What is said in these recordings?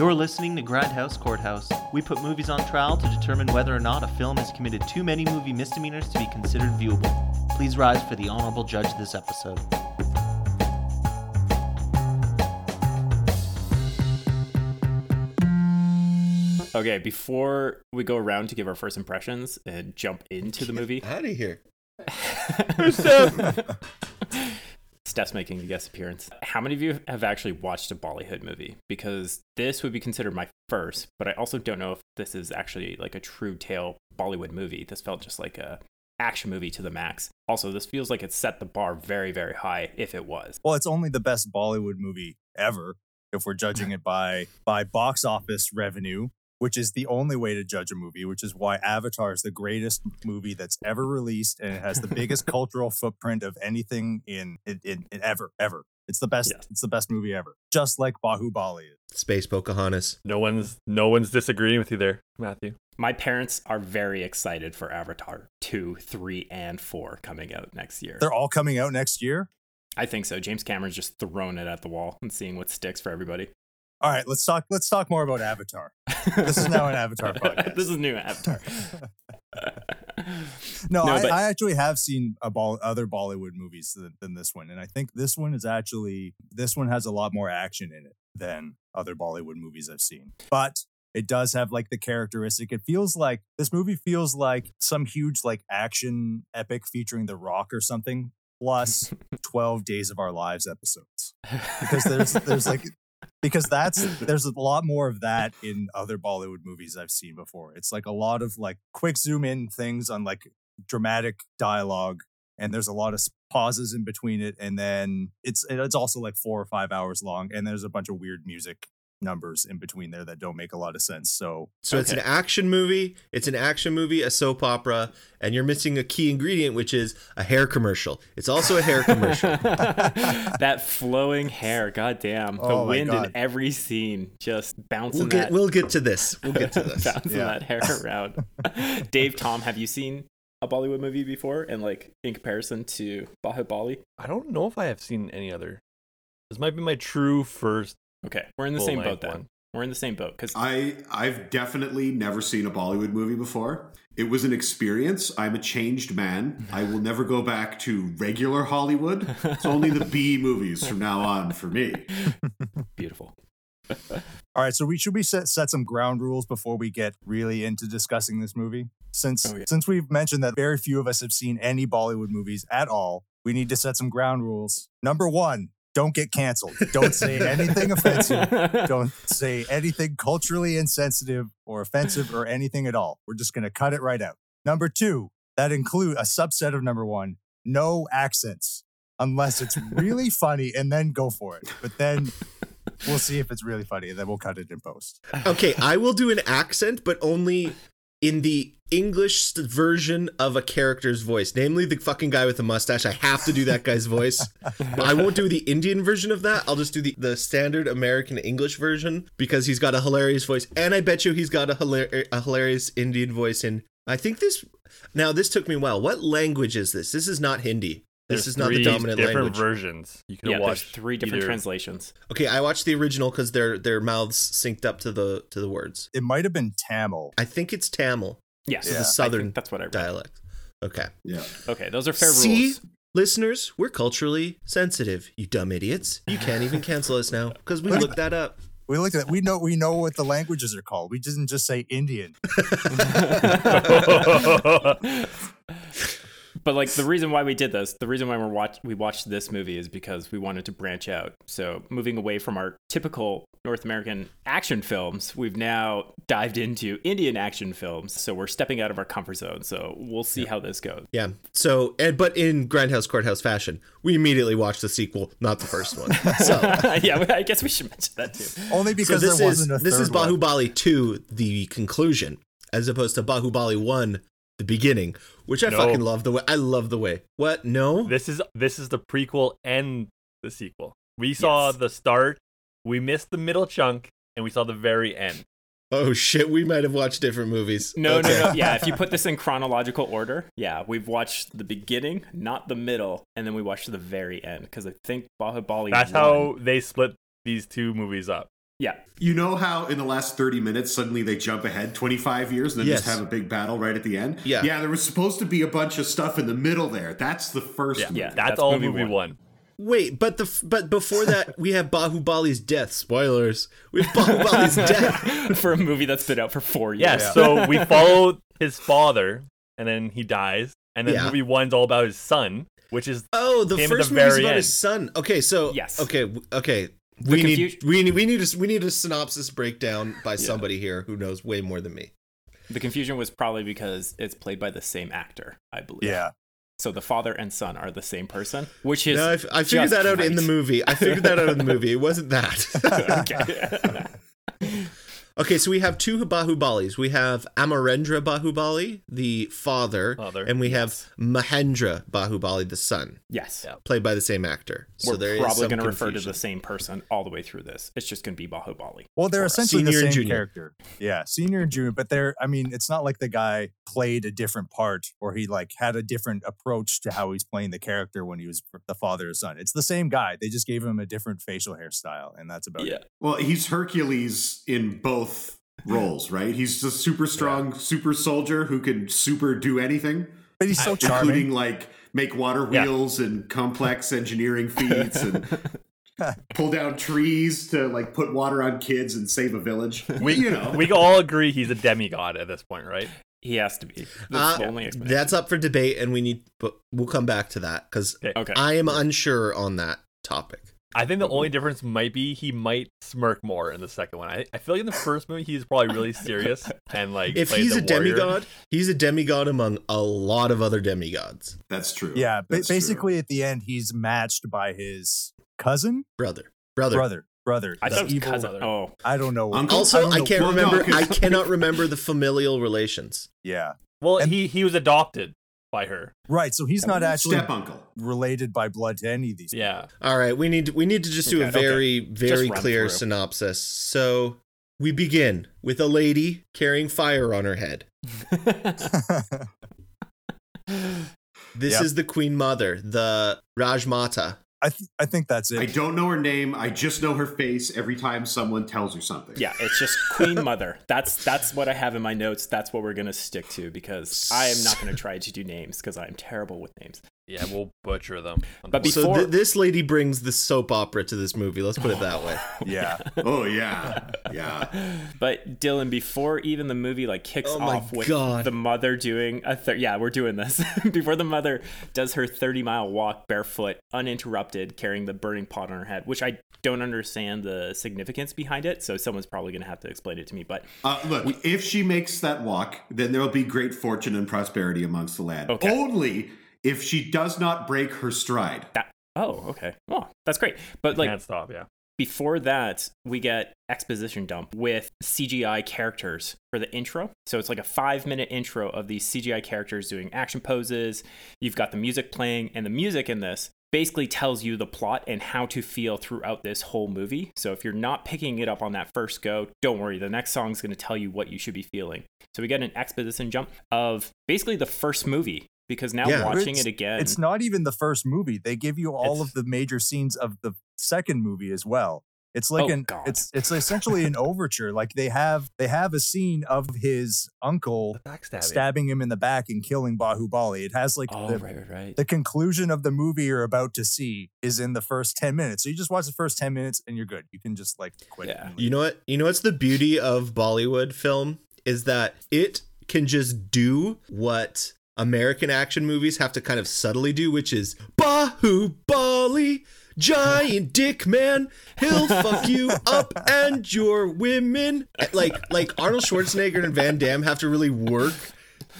You're listening to Grindhouse Courthouse. We put movies on trial to determine whether or not a film has committed too many movie misdemeanors to be considered viewable. Please rise for the honorable judge this episode. Okay, before we go around to give our first impressions and jump into the movie. Get out of here. Steph's making a guest appearance. How many of you have actually watched a Bollywood movie? Because this would be considered my first, but I also don't know if this is actually like a true tale Bollywood movie. This felt just like a action movie to the max. Also, this feels like it set the bar very, very high if it was. Well, it's only the best Bollywood movie ever if we're judging it by box office revenue, which is the only way to judge a movie, which is why Avatar is the greatest movie that's ever released, and it has the biggest cultural footprint of anything in ever. It's the best. Yeah. It's the best movie ever. Just like Baahubali. Space Pocahontas. No one's disagreeing with you there, Matthew. My parents are very excited for Avatar 2, 3, and 4 coming out next year. They're all coming out next year? I think so. James Cameron's just throwing it at the wall and seeing what sticks for everybody. All right, let's talk more about Avatar. This is now an Avatar podcast. This is new Avatar. I actually have seen other Bollywood movies than this one, and I think this one has a lot more action in it than other Bollywood movies I've seen. But it does have like the characteristic. It feels like this movie feels like some huge like action epic featuring The Rock or something, plus 12 Days of Our Lives episodes, because there's like. Because there's a lot more of that in other Bollywood movies I've seen before. It's like a lot of like quick zoom in things on like dramatic dialogue, and there's a lot of pauses in between it, and then it's also like 4 or 5 hours long, and there's a bunch of weird music numbers in between there that don't make a lot of sense. So okay. It's an action movie. It's an action movie, a soap opera, and you're missing a key ingredient, which is a hair commercial. It's also a hair commercial. That flowing hair, goddamn. The wind in every scene just bouncing that. We'll get to this. Bouncing that hair around. Dave, Tom, have you seen a Bollywood movie before? And like in comparison to Baahubali? I don't know if I have seen any other. This might be my true first. Okay, we're in the same boat then. We're in the same boat because I've definitely never seen a Bollywood movie before. It was an experience. I'm a changed man. I will never go back to regular Hollywood. It's only the B movies from now on for me. Beautiful. All right, so we set some ground rules before we get really into discussing this movie. Since we've mentioned that very few of us have seen any Bollywood movies at all, we need to set some ground rules. Number one. Don't get canceled. Don't say anything offensive. Don't say anything culturally insensitive or offensive or anything at all. We're just going to cut it right out. Number two, that include a subset of number one, no accents, unless it's really funny, and then go for it. But then we'll see if it's really funny, and then we'll cut it in post. Okay, I will do an accent, but only in the English version of a character's voice, namely the fucking guy with the mustache. I have to do that guy's voice. I won't do the Indian version of that. I'll just do the standard American English version, because he's got a hilarious voice. And I bet you he's got a hilarious Indian voice in. I think this took me a while. What language is this? This is not Hindi. This is not the dominant language. There's different versions. You can watch three different translations. Okay, I watched the original because their mouths synced up to the words. It might have been Tamil. I think it's Tamil. Yes, yeah. So the southern dialect. Okay. Yeah. Okay, those are fair rules. See, listeners, we're culturally sensitive. You dumb idiots! You can't even cancel us now because we looked that up. We looked at it. We know what the languages are called. We didn't just say Indian. But like the reason why we did this, the reason why we watched this movie is because we wanted to branch out. So moving away from our typical North American action films, we've now dived into Indian action films. So we're stepping out of our comfort zone. So we'll see how this goes. Yeah. So, but in Grindhouse Courthouse fashion, we immediately watched the sequel, not the first one. So yeah, I guess we should mention that too. Only because this is Baahubali 2, the conclusion, as opposed to Baahubali 1. The beginning, which I fucking love the way. I love the way. What? No, this is the prequel and the sequel. We saw the start, we missed the middle chunk, and we saw the very end. Oh shit, we might have watched different movies. No. Yeah, if you put this in chronological order, yeah, we've watched the beginning, not the middle, and then we watched the very end because I think Baahubali. That's how they split these two movies up. Yeah. You know how in the last 30 minutes, suddenly they jump ahead 25 years and then just have a big battle right at the end? Yeah. Yeah, there was supposed to be a bunch of stuff in the middle there. That's the first movie. Yeah, that's all movie one. Wait, but before that, we have Baahubali's death. Spoilers. We have Baahubali's death. For a movie that's been out for 4 years. Yeah, so we follow his father, and then he dies. And then movie one's all about his son, which is the first movie's about his son. Okay, so... Yes. Okay. We need a synopsis breakdown by somebody here who knows way more than me. The confusion was probably because it's played by the same actor, I believe. Yeah. So the father and son are the same person, which is... No, I figured that out in the movie. It wasn't that. Okay. Okay, so we have two Bahubalis. We have Amarendra Baahubali, the father, and we have Mahendra Baahubali, the son. Yes. Yeah. Played by the same actor. We're probably going to refer to the same person all the way through this. It's just going to be Baahubali. Well, they're essentially the same character. Yeah, senior and junior, but it's not like the guy played a different part or he had a different approach to how he's playing the character when he was the father or son. It's the same guy. They just gave him a different facial hairstyle, and that's about it. Well, he's Hercules in both roles, right? He's a super strong super soldier who can super do anything, but he's so charming, including make water wheels and complex engineering feats and pull down trees to put water on kids and save a village. We all agree he's a demigod at this point, right? He has to be. That's up for debate, and we'll come back to that because I am unsure on that topic. I think the only difference might be he might smirk more in the second one. I feel like in the first movie he's probably really serious and if he's a warrior. Demigod, he's a demigod among a lot of other demigods. That's true. Yeah, At the end he's matched by his cousin, brother. I thought evil cousin. Oh, I don't know. I can't remember. I cannot remember the familial relations. Yeah. Well, and he was adopted by her, right? So he's not actually step uncle related by blood to any of these people. All right, we need to just do a very clear synopsis. So we begin with a lady carrying fire on her head. This is the Queen Mother, the Rajmata. I think that's it. I don't know her name. I just know her face every time someone tells her something. Yeah, it's just Queen Mother. That's what I have in my notes. That's what we're going to stick to because I am not going to try to do names because I am terrible with names. Yeah, we'll butcher them. But before... So this lady brings the soap opera to this movie. Let's put it that way. Yeah. Oh, yeah. Yeah. But Dylan, before even the movie kicks off with the mother doing a... we're doing this. Before the mother does her 30-mile walk barefoot, uninterrupted, carrying the burning pot on her head, which I don't understand the significance behind it. So someone's probably going to have to explain it to me. But if she makes that walk, then there will be great fortune and prosperity amongst the land. Okay. Only... if she does not break her stride. That's great. But can't stop, before that, we get exposition dump with CGI characters for the intro. So it's a 5-minute intro of these CGI characters doing action poses. You've got the music playing, and the music in this basically tells you the plot and how to feel throughout this whole movie. So if you're not picking it up on that first go, don't worry. The next song's going to tell you what you should be feeling. So we get an exposition jump of basically the first movie. Because now watching it again... It's not even the first movie. They give you all of the major scenes of the second movie as well. It's it's essentially an overture. They have a scene of his uncle stabbing him in the back and killing Baahubali. It has the conclusion of the movie you're about to see is in the first 10 minutes. So you just watch the first 10 minutes and you're good. You can just quit. Yeah. You know what's the beauty of Bollywood film is that it can just do what American action movies have to kind of subtly do, which is Baahubali, giant dick man, he'll fuck you up and your women. Like Arnold Schwarzenegger and Van Damme have to really work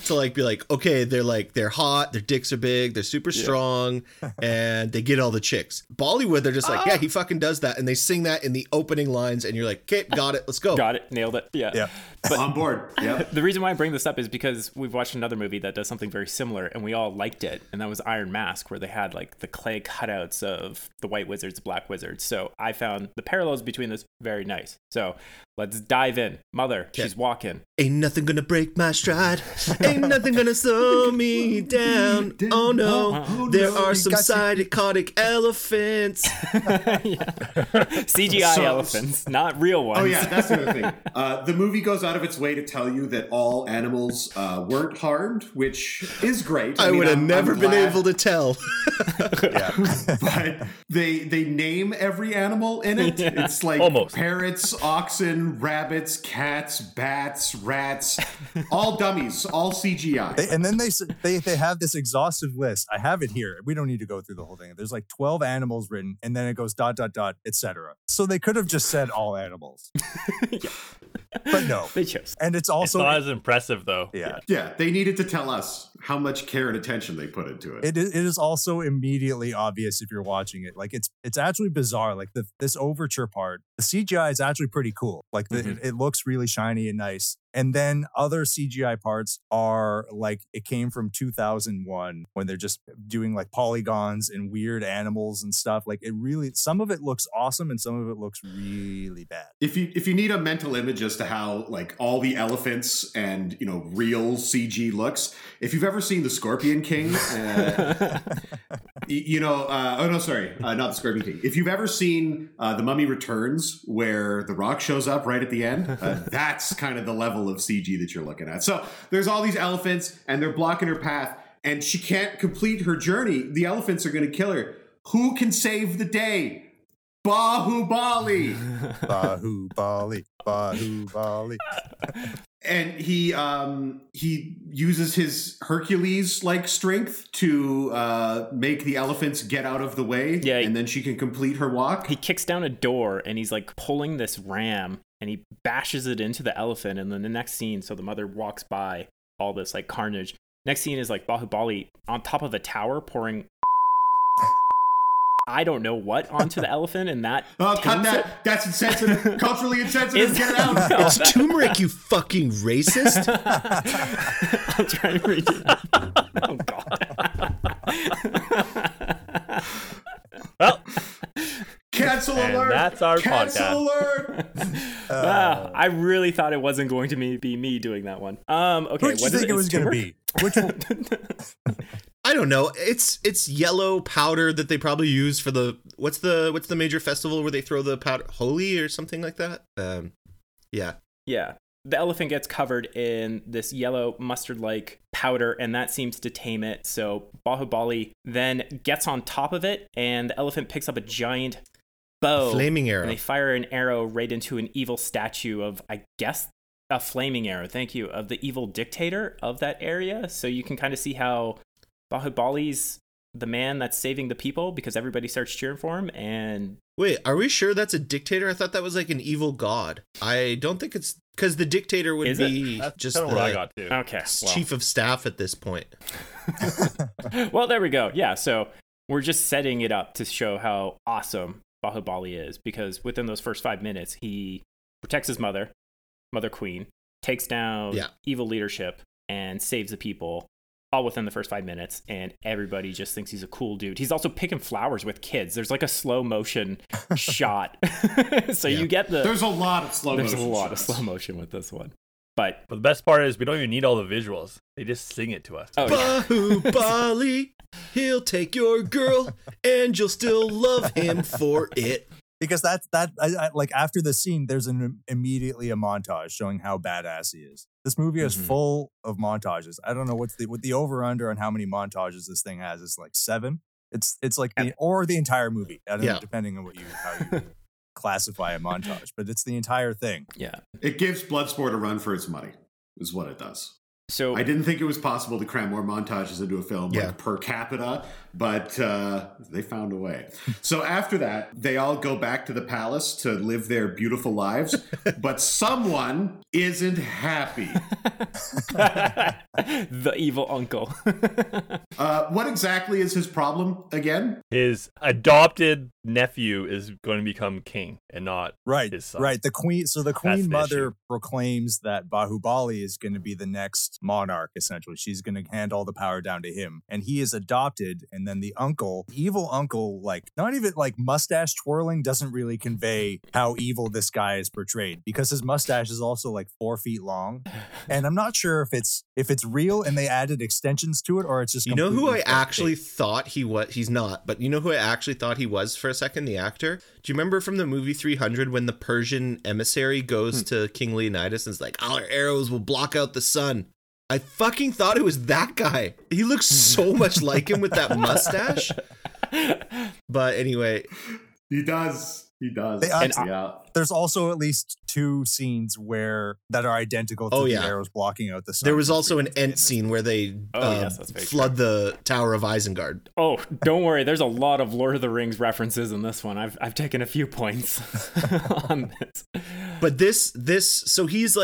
to be okay, they're hot, their dicks are big, they're super strong, and they get all the chicks. Bollywood, they're just yeah, he fucking does that, and they sing that in the opening lines, and you're okay, got it, let's go. Got it, nailed it, yeah. But on board. Yeah. The reason why I bring this up is because we've watched another movie that does something very similar, and we all liked it, and that was Iron Mask, where they had the clay cutouts of the white wizards, black wizards. So I found the parallels between this very nice. So Let's dive in. Mother, okay. She's walking. Ain't nothing gonna break my stride. Ain't nothing gonna slow me down. Oh no, there are some psychotic elephants. CGI elephants, not real ones. Oh yeah, that's the other thing. The movie goes out of its way to tell you that all animals weren't harmed, which is great. I mean, would have never been able to tell. Yeah. But they name every animal in it. Yeah. It's like almost. Parrots, oxen, rabbits, cats, bats, rats, all dummies, all CGI. And then they have this exhaustive list. I have it here. We don't need to go through the whole thing. There's like 12 animals written, and then it goes ... etc. So they could have just said all animals. Yeah. But no, they chose. And it's also not as impressive, though. Yeah, they needed to tell us how much care and attention they put into it. It is also immediately obvious if you're watching it. Like it's actually bizarre. Like this overture part, the CGI is actually pretty cool. Like it looks really shiny and nice. And then other CGI parts are like, it came from 2001 when they're just doing like polygons and weird animals and stuff. Like it really, some of it looks awesome and some of it looks really bad. If you need a mental image as to how like all the elephants and, you know, real CG looks, if you've ever seen The Scorpion King, not The Scorpion King. If you've ever seen The Mummy Returns where The Rock shows up right at the end, that's kind of the level of CG that you're looking at. So there's all these elephants and they're blocking her path and she can't complete her journey. The elephants are going to kill her. Who can save the day? Baahubali. Baahubali. Baahubali. And he uses his Hercules-like strength to make the elephants get out of the way. Yeah, and then she can complete her walk. He kicks down a door and he's like pulling this ram and he bashes it into the elephant. And then the next scene, so the mother walks by all this like carnage. Next scene is like Baahubali on top of a tower pouring I don't know what onto the elephant, and that. Oh, cut that! It. That's insensitive, culturally insensitive. Get it out! No, it's turmeric, you fucking racist. I'll try and read it. Oh God! Well, cancel alert! That's our cancel podcast. Cancel alert! Wow, I really thought it wasn't going to be me doing that one. Okay, what do you think it was going to be? Which one? I don't know. It's yellow powder that they probably use for the what's the major festival where they throw the powder, Holi or something like that. Yeah. The elephant gets covered in this yellow mustard-like powder, and that seems to tame it. So Baahubali then gets on top of it, and the elephant picks up a giant bow, a flaming arrow, and they fire an arrow right into an evil statue of, I guess, a flaming arrow. Thank you, of the evil dictator of that area. So you can kind of see how Baahubali's the man that's saving the people because everybody starts cheering for him. And wait, are we sure that's a dictator? I thought that was like an evil god. I don't think it's because the dictator would be just the chief of staff at this point. Well, there we go. Yeah, so we're just setting it up to show how awesome Baahubali is because within those first 5 minutes, he protects his mother queen, takes down evil leadership and saves the people. All within the first 5 minutes, and everybody just thinks he's a cool dude. He's also picking flowers with kids. There's like a slow motion shot. So you get the... There's a lot of slow motion. There's a lot shots. Of slow motion with this one. But the best part is we don't even need all the visuals. They just sing it to us. Oh, Baahubali, he'll take your girl, and you'll still love him for it. Because I like after the scene, there's immediately a montage showing how badass he is. This movie is full of montages. I don't know what the over under on how many montages this thing has. It's like 7. It's like the entire movie. I don't know, depending on how you classify a montage, but it's the entire thing. Yeah, it gives Bloodsport a run for its money, is what it does. So I didn't think it was possible to cram more montages into a film like per capita, but they found a way. So after that, they all go back to the palace to live their beautiful lives, but someone isn't happy. The evil uncle. What exactly is his problem again? His adopted nephew is going to become king and not his son. Right. The queen. So the queen mother proclaims that Baahubali is going to be the next monarch. Essentially, she's going to hand all the power down to him, and he is adopted. And then the uncle, evil uncle, like not even like mustache twirling doesn't really convey how evil this guy is portrayed, because his mustache is also like 4 feet long, and I'm not sure if it's real and they added extensions to it or it's just you know who I actually thought he was for a second, the actor. Do you remember from the movie 300 when the Persian emissary goes to King Leonidas and is like, our arrows will block out the sun? I fucking thought it was that guy. He looks so much like him with that mustache. But anyway, he does. There's also at least two scenes where that are identical to the arrows blocking out the sun. There was also an end scene where they flood the Tower of Isengard. Oh, don't worry. There's a lot of Lord of the Rings references in this one. I've taken a few points on this. But so he's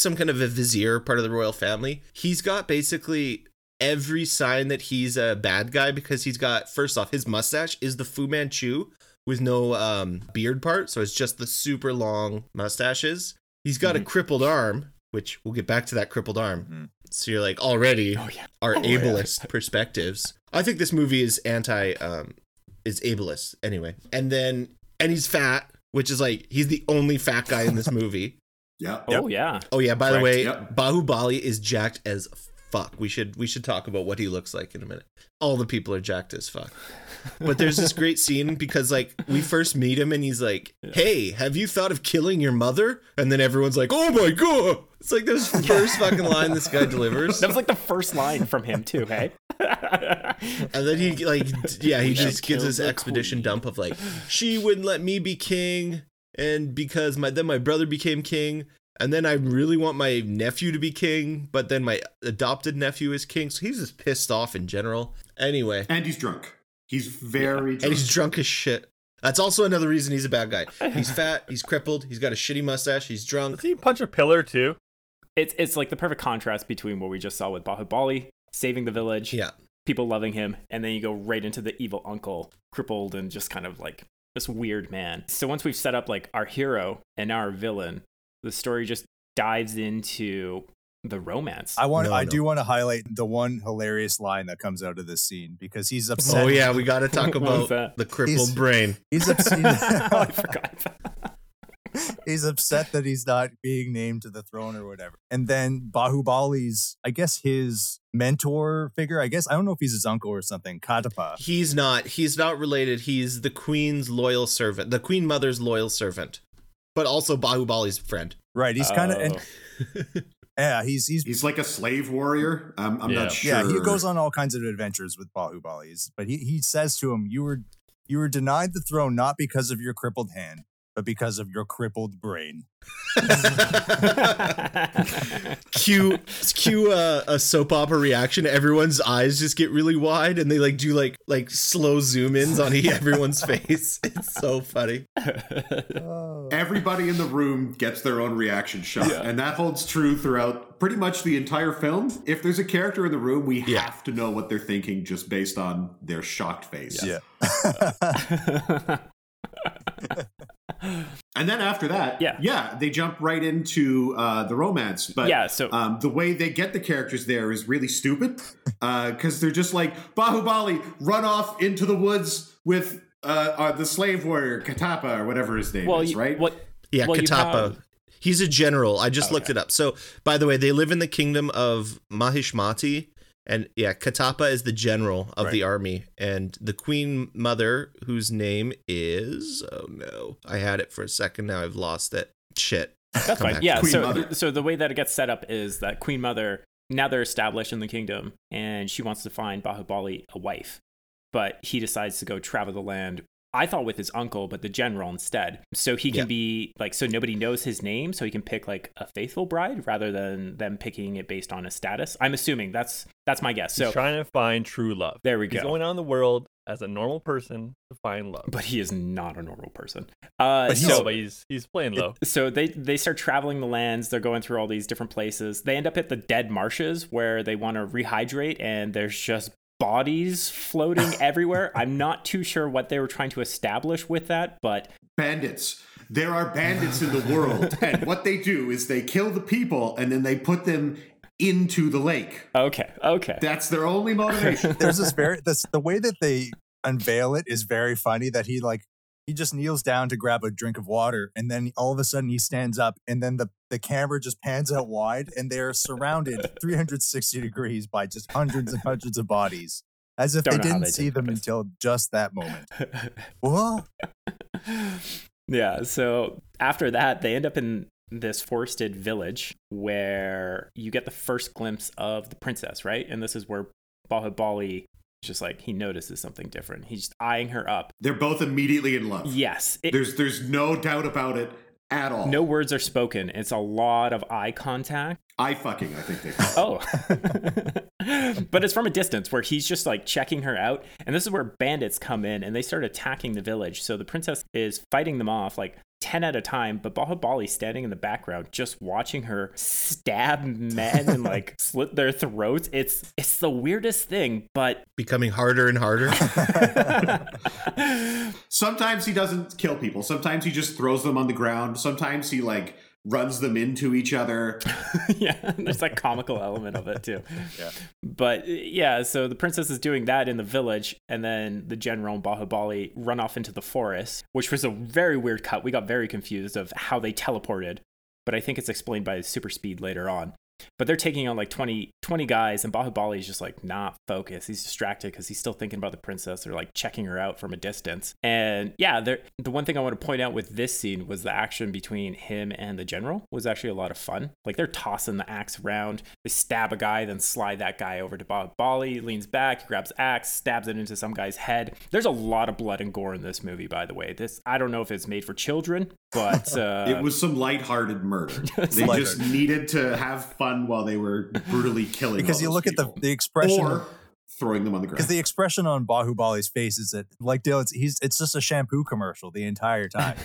some kind of a vizier, part of the royal family. He's got basically every sign that he's a bad guy, because he's got, first off, his mustache is the Fu Manchu with no beard part, so it's just the super long mustaches. He's got a crippled arm, which we'll get back to that crippled arm. Mm-hmm. So you're like, already our ableist perspectives. I think this movie is is ableist anyway. And he's fat, which is like, he's the only fat guy in this movie. Yeah. Oh yeah. Oh yeah. By the way, Baahubali is jacked as fuck. We should talk about what he looks like in a minute. All the people are jacked as fuck. But there's this great scene because, like, we first meet him and he's like, hey, have you thought of killing your mother? And then everyone's like, oh my God. It's like this first fucking line this guy delivers. That was like the first line from him too, hey? And then he he just gives his expedition dump of like, she wouldn't let me be king. And because my brother became king. And then I really want my nephew to be king, but then my adopted nephew is king. So he's just pissed off in general. Anyway. And he's drunk. He's very drunk. And he's drunk as shit. That's also another reason he's a bad guy. He's fat. He's crippled. He's got a shitty mustache. He's drunk. Does he punch a pillar too? It's like the perfect contrast between what we just saw with Baahubali, saving the village, people loving him, and then you go right into the evil uncle, crippled and just kind of like this weird man. So once we've set up like our hero and our villain, the story just dives into the romance. I do want to highlight the one hilarious line that comes out of this scene, because he's upset. Oh yeah, we got to talk about the crippled brain. He's upset. I forgot. He's upset that he's not being named to the throne or whatever. And then Bahubali's, I guess his mentor figure, I don't know if he's his uncle or something, Kattappa. He's not related. He's the queen's loyal servant, the queen mother's loyal servant. But also Bahubali's friend. Right, he's kind of... Yeah, he's like a slave warrior. I'm not sure. Yeah, he goes on all kinds of adventures with Baahubali. But he says to him, you were denied the throne not because of your crippled hand, but because of your crippled brain. Cue a soap opera reaction. Everyone's eyes just get really wide, and they like do like slow zoom ins on everyone's face. It's so funny. Everybody in the room gets their own reaction shot, and that holds true throughout pretty much the entire film. If there's a character in the room, we have to know what they're thinking just based on their shocked face. Yeah. And then after that, they jump right into the romance. But the way they get the characters there is really stupid, because they're just like, Baahubali, run off into the woods with the slave warrior Kattappa or whatever his name is, right? Kattappa. He's a general. I just looked it up. So, by the way, they live in the kingdom of Mahishmati. And Kattappa is the general of the army, and the queen mother, whose name is I had it for a second, now I've lost it. Shit. That's fine. Yeah. So the way that it gets set up is that queen mother, now they're established in the kingdom, and she wants to find Baahubali a wife, but he decides to go travel the land. I thought with his uncle, but the general instead. So he can be like, so nobody knows his name, so he can pick like a faithful bride rather than them picking it based on a status. I'm assuming that's my guess. So he's trying to find true love. There we go. He's going out in the world as a normal person to find love, but he is not a normal person. But he's playing low. So they start traveling the lands. They're going through all these different places. They end up at the dead marshes where they want to rehydrate, and there's just bodies floating everywhere. I'm not too sure what they were trying to establish with that, but... Bandits. There are bandits in the world, and what they do is they kill the people, and then they put them into the lake. Okay. That's their only motivation. There's this the way that they unveil it is very funny, that he just kneels down to grab a drink of water, and then all of a sudden he stands up, and then the camera just pans out wide, and they're surrounded 360 degrees by just hundreds and hundreds of bodies, as if they didn't see them until just that moment. Well, yeah, so after that, they end up in this forested village where you get the first glimpse of the princess, right? And this is where Baahubali just he notices something different. He's just eyeing her up. They're both immediately in love. Yes. There's no doubt about it at all. No words are spoken. It's a lot of eye contact. Eye fucking, I think they call it. Oh. But it's from a distance where he's just checking her out. And this is where bandits come in and they start attacking the village. So the princess is fighting them off 10 at a time, but Baahubali standing in the background just watching her stab men and slit their throats. It's the weirdest thing, but becoming harder and harder. Sometimes he doesn't kill people. Sometimes he just throws them on the ground. Sometimes he runs them into each other. Yeah, there's that comical element of it too. Yeah. But yeah, so the princess is doing that in the village, and then the general and Baahubali run off into the forest, which was a very weird cut. We got very confused of how they teleported, but I think it's explained by super speed later on. But they're taking on 20 guys, and Baahubali is just not focused. He's distracted because he's still thinking about the princess. They're checking her out from a distance. And yeah, the one thing I want to point out with this scene was the action between him and the general was actually a lot of fun. They're tossing the axe around. They stab a guy, then slide that guy over to Baahubali. He leans back, grabs axe, stabs it into some guy's head. There's a lot of blood and gore in this movie, by the way. This, I don't know if it's made for children, but... it was some lighthearted murder. They just needed to have fun while they were brutally killing because you look people. At the expression or throwing them on the ground, because the expression on Bahubali's face is that Dale, it's just a shampoo commercial the entire time.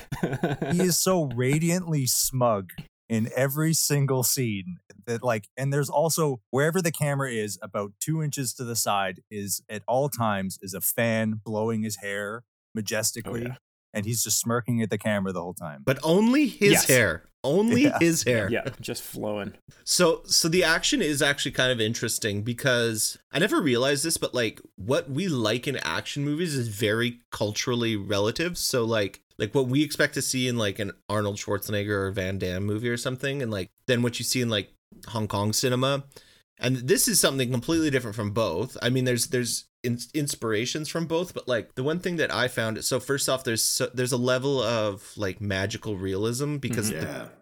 He is so radiantly smug in every single scene that and there's also wherever the camera is about 2 inches to the side is at all times is a fan blowing his hair majestically. Oh, yeah. And he's just smirking at the camera the whole time, but only his hair. Only his hair. Yeah, just flowing. So the action is actually kind of interesting because I never realized this, but what we like in action movies is very culturally relative. So like what we expect to see in an Arnold Schwarzenegger or Van Damme movie or something, and then what you see in Hong Kong cinema. And this is something completely different from both. I mean, there's inspirations from both, but the one thing that I found, so first off, there's a level of magical realism because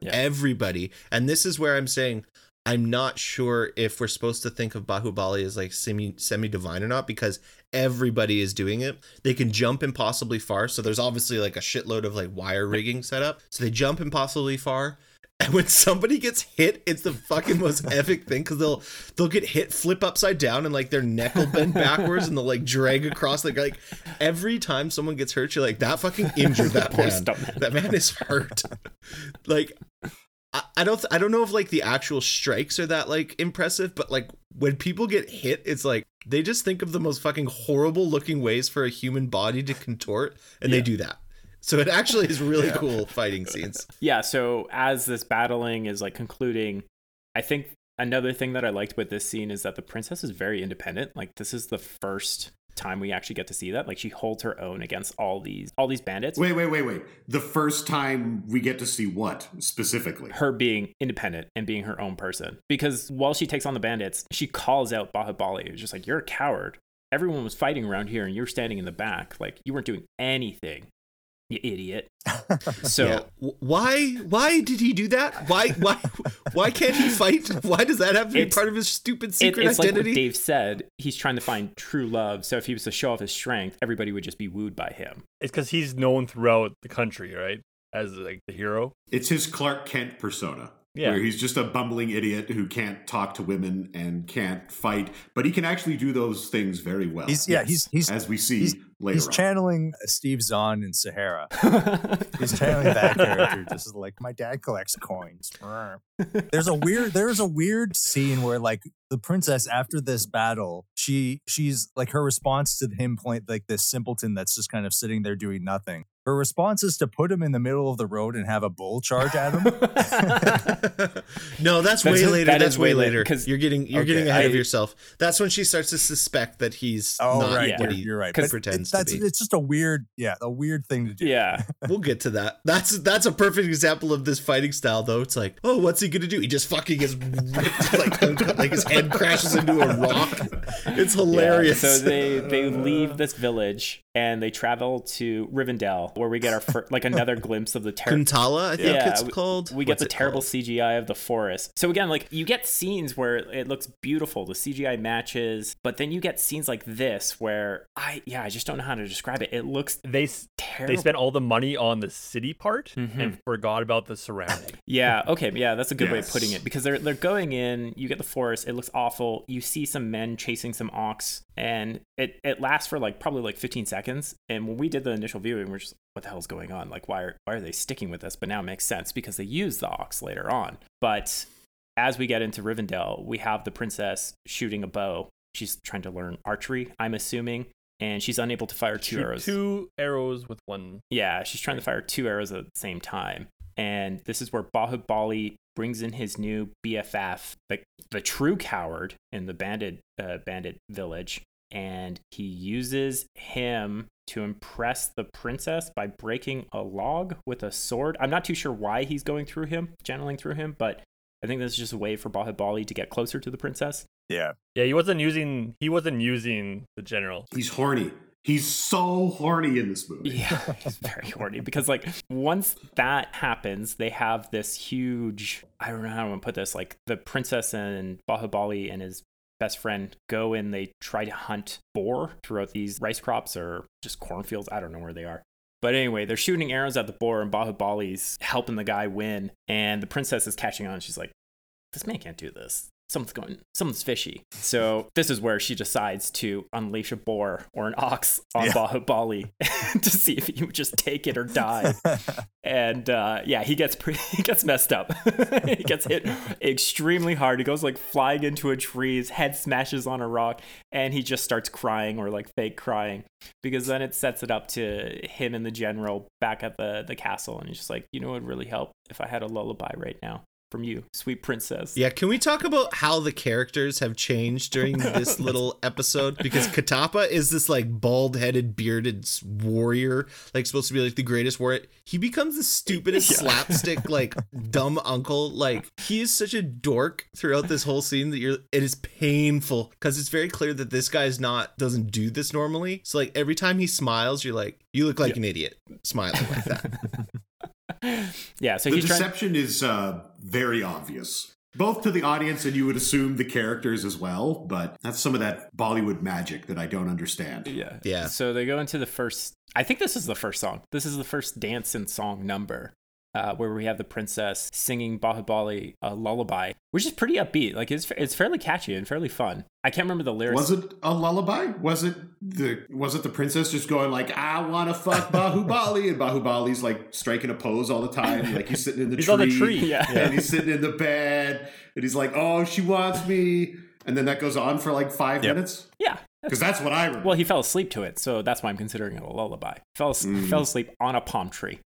everybody, and this is where I'm saying I'm not sure if we're supposed to think of Baahubali as semi-divine or not, because everybody is doing it. They can jump impossibly far, so there's obviously a shitload of wire rigging set up, so they jump impossibly far. And when somebody gets hit, it's the fucking most epic thing, because they'll get hit, flip upside down, and their neck will bend backwards, and they'll drag across the guy. Every time someone gets hurt, you're that fucking injured that man. That man is hurt. I don't know if the actual strikes are that impressive, but when people get hit, it's they just think of the most fucking horrible looking ways for a human body to contort, and they do that. So it actually is really cool fighting scenes. Yeah, so as this battling is concluding, I think another thing that I liked with this scene is that the princess is very independent. This is the first time we actually get to see that. She holds her own against all these bandits. Wait. The first time we get to see what specifically? Her being independent and being her own person. Because while she takes on the bandits, she calls out Baahubali. It's just you're a coward. Everyone was fighting around here and you're standing in the back. You weren't doing anything. You idiot. So why did he do that? Why can't he fight? Why does that have to be part of his stupid secret identity? It's what Dave said, he's trying to find true love. So if he was to show off his strength, everybody would just be wooed by him. It's because he's known throughout the country, right? As the hero. It's his Clark Kent persona. Yeah. Where he's just a bumbling idiot who can't talk to women and can't fight, but he can actually do those things very well. He's as we see later He's on. Channeling Steve Zahn in Sahara. He's channeling that character. This is like, my dad collects coins. There's a weird scene where like the princess after this battle, she's like, her response to him playing like this simpleton that's just kind of sitting there doing nothing. Her response is to put him in the middle of the road and have a bull charge at him. No, that's way later. That's way later. You're getting ahead of yourself. That's when she starts to suspect that he's not what he pretends to be. It's just a weird thing to do. Yeah, we'll get to that. That's a perfect example of this fighting style, though. It's like, oh, what's he gonna do? He just fucking gets ripped, like his head crashes into a rock. It's hilarious. Yeah, so they leave this village. And they travel to Rivendell, where we get our another glimpse of the Kuntala, I think it's called. We get the terrible CGI of the forest. So again, like, you get scenes where it looks beautiful, the CGI matches, but then you get scenes like this where I just don't know how to describe it. It looks terrible. They spent all the money on the city part and forgot about the surrounding. That's a good way of putting it, because they're going in. You get the forest. It looks awful. You see some men chasing some ox, and it lasts for probably 15 seconds. And when we did the initial viewing, we're just, what the hell's going on? Like, why are they sticking with this? But now it makes sense, because they use the ox later on. But as we get into Rivendell, we have the princess shooting a bow. She's trying to learn archery, I'm assuming, and she's unable to fire two arrows. Two arrows with one. Yeah, she's trying to fire two arrows at the same time. And this is where Baahubali brings in his new BFF, the true coward in the bandit village. And he uses him to impress the princess by breaking a log with a sword. I'm not too sure why he's going through him, channeling through him, but I think this is just a way for Baahubali to get closer to the princess. Yeah. Yeah, he wasn't using the general. He's horny. He's so horny in this movie. Yeah, he's very horny, because once that happens, they have this huge, I don't know how I'm going to put this, the princess and Baahubali and his best friend go, and they try to hunt boar throughout these rice crops or just cornfields. I don't know where they are. But anyway, they're shooting arrows at the boar, and Bahubali's helping the guy win. And the princess is catching on. She's like, this man can't do this. Something's fishy. So this is where she decides to unleash a boar or an ox on Baahubali to see if he would just take it or die. And he gets messed up. He gets hit extremely hard. He goes flying into a tree. His head smashes on a rock, and he just starts crying or fake crying, because then it sets it up to him and the general back at the castle. And he's just like, you know, it would really help if I had a lullaby right now from you, sweet princess. Yeah, can we talk about how the characters have changed during this little episode? Because Kattappa is this bald-headed, bearded warrior, supposed to be the greatest warrior. He becomes the stupidest slapstick dumb uncle. He is such a dork throughout this whole scene that it is painful, because it's very clear that this guy's doesn't do this normally. So every time he smiles, you're like, you look like an idiot smiling like that. Yeah, so the deception is very obvious, both to the audience and you would assume the characters as well. But that's some of that Bollywood magic that I don't understand. Yeah. So they go into the first. I think this is the first song. This is the first dance and song number, where we have the princess singing Baahubali a lullaby, which is pretty upbeat. It's fairly catchy and fairly fun. I can't remember the lyrics. Was it a lullaby? Was it the princess just going I want to fuck Baahubali, and Bahubali's striking a pose all the time, he's sitting in the tree. He's on the tree, and he's sitting in the bed, and he's like, oh, she wants me, and then that goes on for 5 minutes. Yeah. Because that's what I remember. Well, he fell asleep to it, so that's why I'm considering it a lullaby. Fell asleep on a palm tree,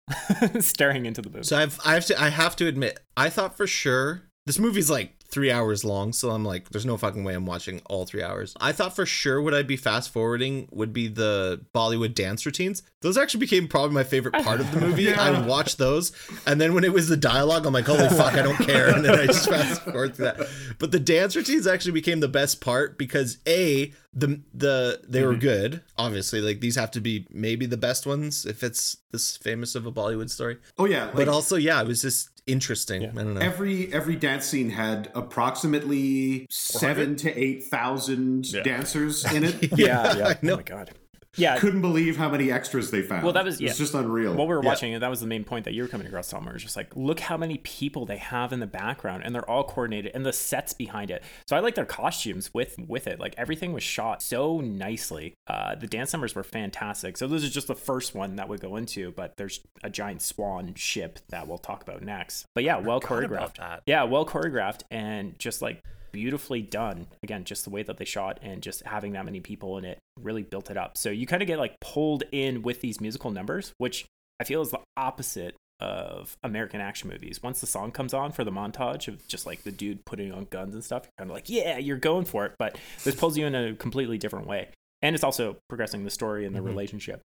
staring into the moon. So I have to admit, I thought for sure this movie's 3 hours long, so I'm there's no fucking way I'm watching all 3 hours. I thought for sure what I'd be fast forwarding would be the Bollywood dance routines. Those actually became probably my favorite part of the movie. Yeah. I watched those, and then when it was the dialogue, I'm like, holy fuck, I don't care, and then I just fast forward through that. But the dance routines actually became the best part, because they were good. Obviously, these have to be maybe the best ones if it's this famous of a Bollywood story. Oh yeah, but also it was just interesting. Yeah. I don't know. Every dance scene had approximately 7,000 to 8,000 dancers in it. Yeah. Oh my God. Yeah. Couldn't believe how many extras they found. Well, that was, it's just unreal. While we were watching, that was the main point that you were coming across, Tom. It was just like, look how many people they have in the background, and they're all coordinated, and the sets behind it. So I like their costumes with it. Like, everything was shot so nicely. The dance numbers were fantastic. So this is just the first one that we go into, but there's a giant swan ship that we'll talk about next. But yeah, well choreographed. Yeah, well choreographed, and just like beautifully done. Again, just the way that they shot and just having that many people in it really built it up. So you kind of get like pulled in with these musical numbers, which I feel is the opposite of American action movies. Once the song comes on for the montage of just like the dude putting on guns and stuff, you're kind of like, yeah, you're going for it. But this pulls you in a completely different way. And it's also progressing the story and the relationship.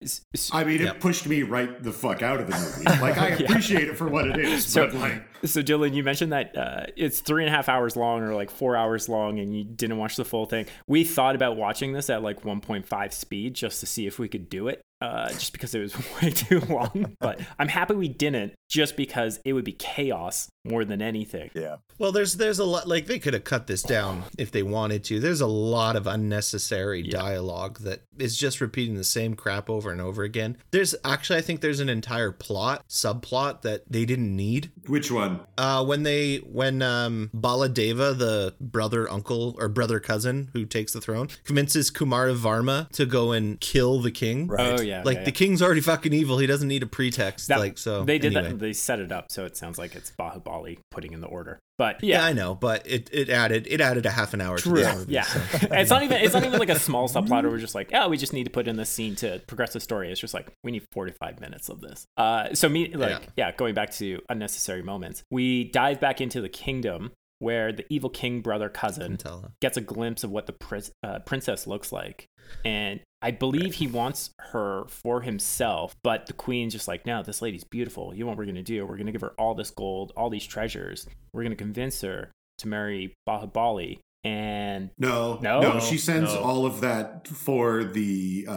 I mean, it pushed me right the fuck out of the movie. Like, I appreciate it for what it is. So Dylan, you mentioned that it's 3.5 hours long or like 4 hours long, and you didn't watch the full thing. We thought about watching this at like 1.5 speed just to see if we could do it, just because it was way too long. But I'm happy we didn't, just because it would be chaos more than anything. Yeah. Well, there's a lot, like, they could have cut this down if they wanted to. There's a lot of unnecessary dialogue that is just repeating the same crap over and over again. There's actually, I think there's an entire subplot that they didn't need. Which one? When Baladeva, the brother cousin who takes the throne, convinces Kumara Varma to go and kill the king. Right. Oh yeah. Like, the king's already fucking evil. He doesn't need a pretext. They did that. They set it up so it sounds like it's Baahubali putting in the order. But yeah, I know, but it added a half an hour to the movie. Yeah. So. It's not even like a small subplot where we're just like, oh, we just need to put in this scene to progress the story. It's just like, we need 45 minutes of this. Going back to unnecessary moments, we dive back into the kingdom where the evil king brother cousin gets a glimpse of what the princess looks like. And I believe he wants her for himself, but the queen's just like, no, this lady's beautiful. You know what we're going to do? We're going to give her all this gold, all these treasures. We're going to convince her to marry Baahubali. And she sends all of that for the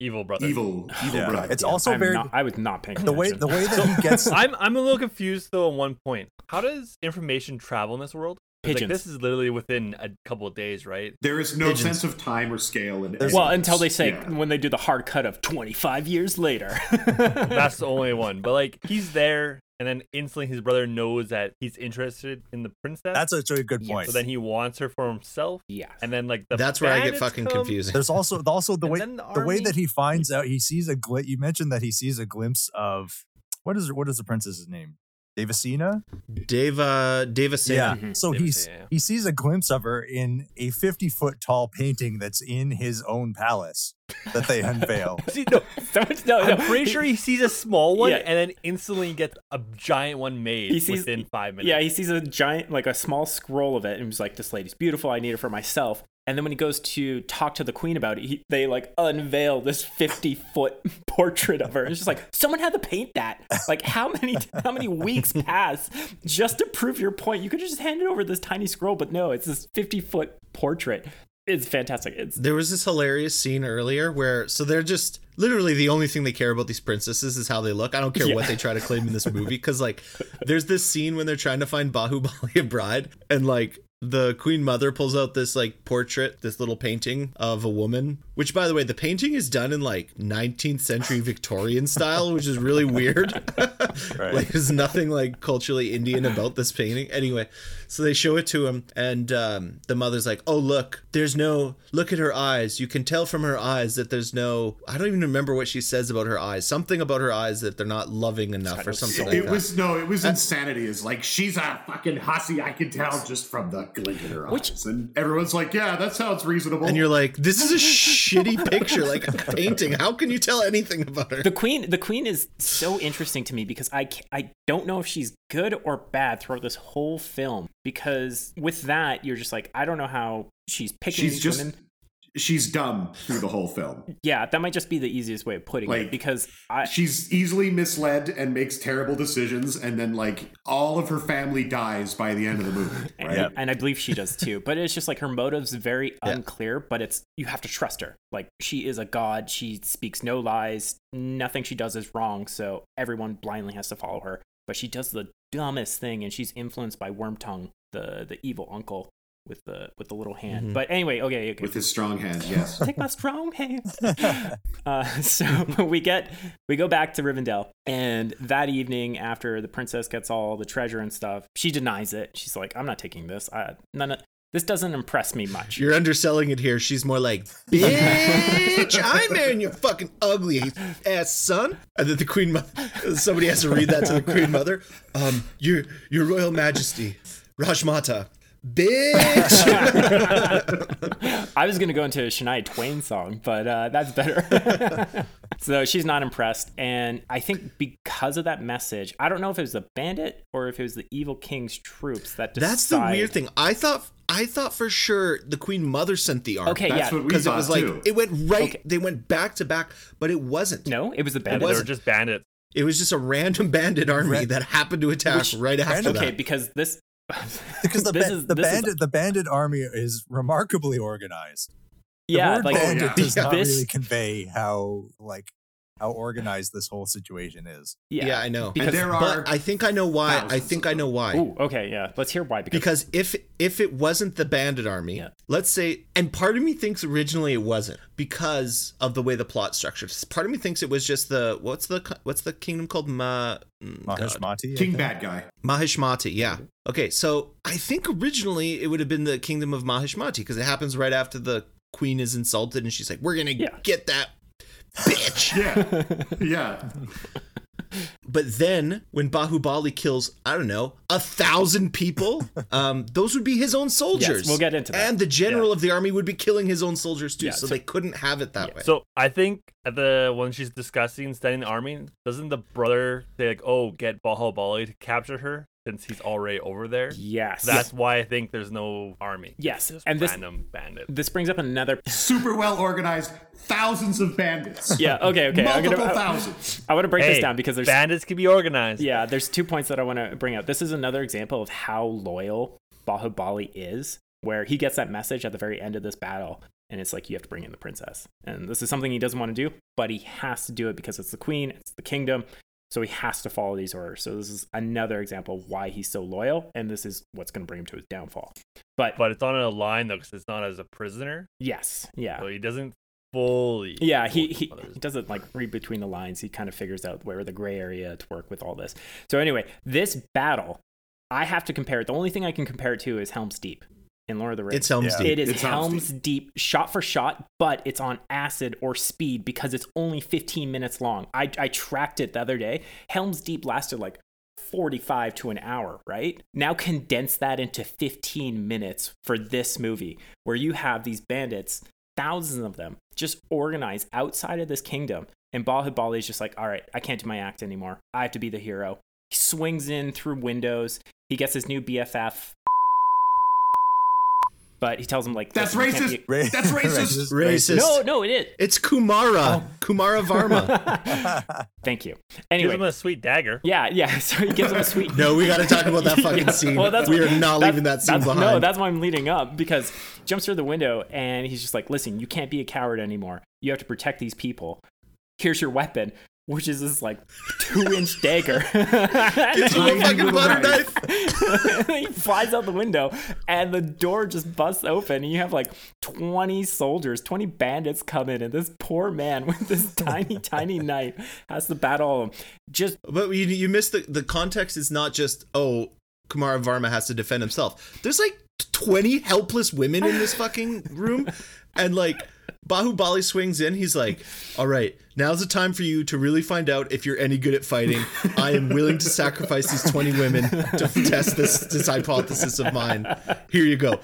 evil brother. Brother. It's also I was not paying attention. The way that he gets. I'm a little confused though at one point. How does information travel in this world? Like, this is literally within a couple of days, right? There is no sense of time or scale in it. Well, until they say when they do the hard cut of 25 years later. That's the only one. But like, he's there. And then instantly his brother knows that he's interested in the princess. That's a really good point. So then he wants her for himself. Yeah. And then like that's where I get fucking confusing. There's also the way that he finds out, he sees a glimpse. You mentioned that he sees a glimpse of what is the princess's name? Devasena? Devasena. Yeah. Mm-hmm. So he sees a glimpse of her in a 50-foot tall painting that's in his own palace that they unveil. I'm pretty sure he sees a small one and then instantly gets a giant one made within 5 minutes. Yeah, he sees a giant, like a small scroll of it, and he's like, this lady's beautiful, I need her for myself. And then when he goes to talk to the queen about it, they like unveil this 50-foot portrait of her. It's just like, someone had to paint that. Like, how many weeks pass just to prove your point? You could just hand it over this tiny scroll, but no, it's this 50-foot portrait. It's fantastic. There was this hilarious scene earlier where, so they're just literally the only thing they care about these princesses is how they look. I don't care what they try to claim in this movie, because like, there's this scene when they're trying to find Baahubali a bride, and like, the Queen Mother pulls out this like portrait, this little painting of a woman, which, by the way, the painting is done in like 19th century Victorian style, which is really weird. Right. Like, there's nothing like culturally Indian about this painting. Anyway, so they show it to him, and the mother's like, oh, look, look at her eyes. You can tell from her eyes that there's no, I don't even remember what she says about her eyes. Something about her eyes that they're not loving enough or something like that. It was insanity. It's like, she's a fucking hussy. I can tell just from the glint in her eyes. And everyone's like, yeah, that sounds reasonable. And you're like, this is a shitty picture, like a painting. How can you tell anything about her? The queen is so interesting to me because I don't know if she's good or bad throughout this whole film, because with that, you're just like, I don't know how she's picking these women. She's dumb through the whole film. Yeah, that might just be the easiest way of putting it, because she's easily misled and makes terrible decisions, and then like all of her family dies by the end of the movie, right? And I believe she does too, but it's just like her motive's very unclear, but it's, you have to trust her. Like, she is a god, she speaks no lies, nothing she does is wrong, so everyone blindly has to follow her. But she does the dumbest thing, and she's influenced by Wormtongue, the evil uncle. with the little hand. Mm-hmm. But anyway, okay. With his strong hand, yes. Take my strong hand. So we go back to Rivendell, and that evening after the princess gets all the treasure and stuff, she denies it. She's like, I'm not taking this. This doesn't impress me much. You're underselling it here. She's more like, bitch, I'm marrying your fucking ugly ass son. And then the queen mother, somebody has to read that to the queen mother. Your royal majesty, Rajmata. Bitch. I was going to go into a Shania Twain song, but that's better. So she's not impressed. And I think because of that message, I don't know if it was the bandit or if it was the evil king's troops that decided. That's the weird thing. I thought for sure the Queen Mother sent the ark. Okay, that's what we thought, it was like, too. It went right. Okay. They went back to back, but it wasn't. No, it was the bandit. They were just bandits. It was just a random bandit army that happened to attack right after that. Okay, because this... Because the bandit army is remarkably organized. The word bandit does not really convey how organized this whole situation is. Yeah, I know. I think I know why. Thousands. I think I know why. Ooh, okay, yeah. Let's hear why. Because if it wasn't the bandit army, let's say, and part of me thinks originally it wasn't because of the way the plot structured. Part of me thinks it was just the what's the kingdom called? Mahishmati? King Bad Guy. Mahishmati, yeah. Okay, so I think originally it would have been the kingdom of Mahishmati because it happens right after the queen is insulted and she's like, we're going to get that bitch. Yeah. But then when Baahubali kills, I don't know, 1,000 people, those would be his own soldiers. Yes, we'll get into that. And the general of the army would be killing his own soldiers too, so they couldn't have it that way. So I think when she's discussing standing the army, doesn't the brother say like, oh, get Baahubali to capture her? Since he's already over there. Yes. That's why I think there's no army. Yes. And random bandits. This brings up another... super well-organized thousands of bandits. Yeah, okay. Multiple thousands. I want to break this down because there's... bandits can be organized. Yeah, there's 2 points that I want to bring up. This is another example of how loyal Baahubali is, where he gets that message at the very end of this battle, and it's like, you have to bring in the princess. And this is something he doesn't want to do, but he has to do it because it's the queen, it's the kingdom. So he has to follow these orders. So this is another example of why he's so loyal, and this is what's going to bring him to his downfall. But it's on a line, though, because it's not as a prisoner. Yes, yeah. So he doesn't fully... yeah, he doesn't, read between the lines. He kind of figures out where the gray area to work with all this. So anyway, this battle, I have to compare it. The only thing I can compare it to is Helm's Deep in Lord of the Rings. It's Helm's Deep. It is Helm's Deep, shot for shot, but it's on acid or speed because it's only 15 minutes long. I tracked it the other day. Helm's Deep lasted 45 to an hour, right? Now condense that into 15 minutes for this movie where you have these bandits, thousands of them, just organized outside of this kingdom. And Baahubali is just like, all right, I can't do my act anymore. I have to be the hero. He swings in through windows. He gets his new BFF. But he tells him that's racist. That's racist. Racist. No, it is. It's Kumara. Oh. Kumara Varma. Thank you. Anyway, gives him a sweet dagger. Yeah. So he gives him a sweet. No, we got to talk about that fucking scene. Well, we are not leaving that scene behind. No, that's why I'm leading up because he jumps through the window and he's just like, "Listen, you can't be a coward anymore. You have to protect these people. Here's your weapon." Which is this 2-inch dagger. It's a fucking butter knife. He flies out the window and the door just busts open and you have 20 soldiers, 20 bandits come in and this poor man with this tiny, tiny knife has to battle them. But you missed the context is not just, oh, Kumara Varma has to defend himself. There's 20 helpless women in this fucking room and Baahubali swings in. He's like, all right, now's the time for you to really find out if you're any good at fighting. I am willing to sacrifice these 20 women to test this hypothesis of mine. Here you go.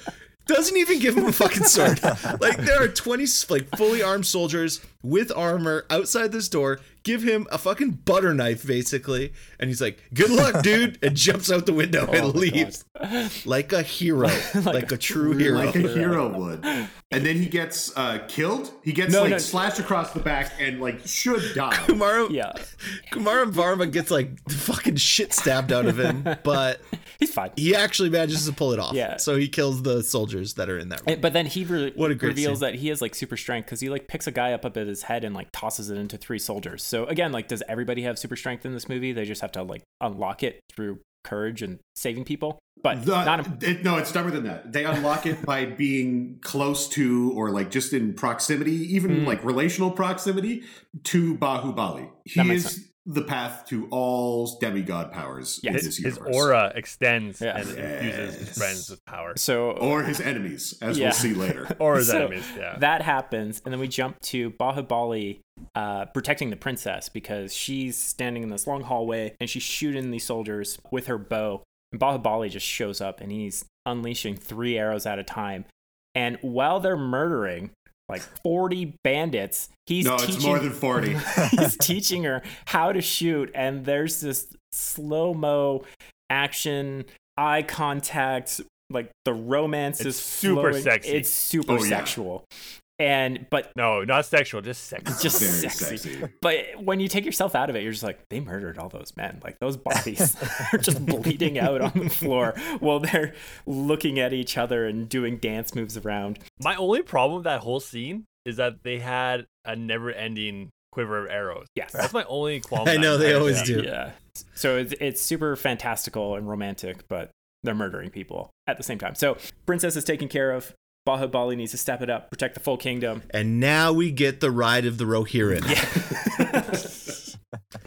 Doesn't even give him a fucking sword. There are 20 fully armed soldiers with armor outside this door. Give him a fucking butter knife, basically. And he's like, good luck, dude. And jumps out the window and leaves. God. Like a hero. Like a true hero. Like a hero would. And then he gets killed. He gets slashed across the back and should die. Kumara Varma gets the fucking shit stabbed out of him. But he's fine. He actually manages to pull it off. Yeah. So he kills the soldiers that are in that room. But then he reveals that he has super strength because he picks a guy up at his head and tosses it into 3 soldiers. So again, does everybody have super strength in this movie? They just have to unlock it through courage and saving people. But it's dumber than that. They unlock it by being close to, or like just in proximity, even like relational proximity to Baahubali. He is sense. The path to all demigod powers in this universe. His aura extends and infuses his friends with power. Or his enemies, as we'll see later. Or his enemies, that happens, and then we jump to Baahubali protecting the princess, because she's standing in this long hallway, and she's shooting these soldiers with her bow. And Baahubali just shows up, and he's unleashing 3 arrows at a time. And while they're murdering like 40 bandits, it's more than 40. He's teaching her how to shoot. And there's this slow-mo action, eye contact, like the romance is super flowing. Sexy. It's super sexual. No, not sexual, just sexy. Just sexy. But when you take yourself out of it, you're just like, they murdered all those men. Like, those bodies are just bleeding out on the floor while they're looking at each other and doing dance moves around. My only problem with that whole scene is that they had a never-ending quiver of arrows. Yes. That's my only qualm. I know, they always do. Yeah. So it's super fantastical and romantic, but they're murdering people at the same time. So princess is taken care of. Baahubali needs to step it up, protect the full kingdom. And now we get the ride of the Rohirrim. Yeah.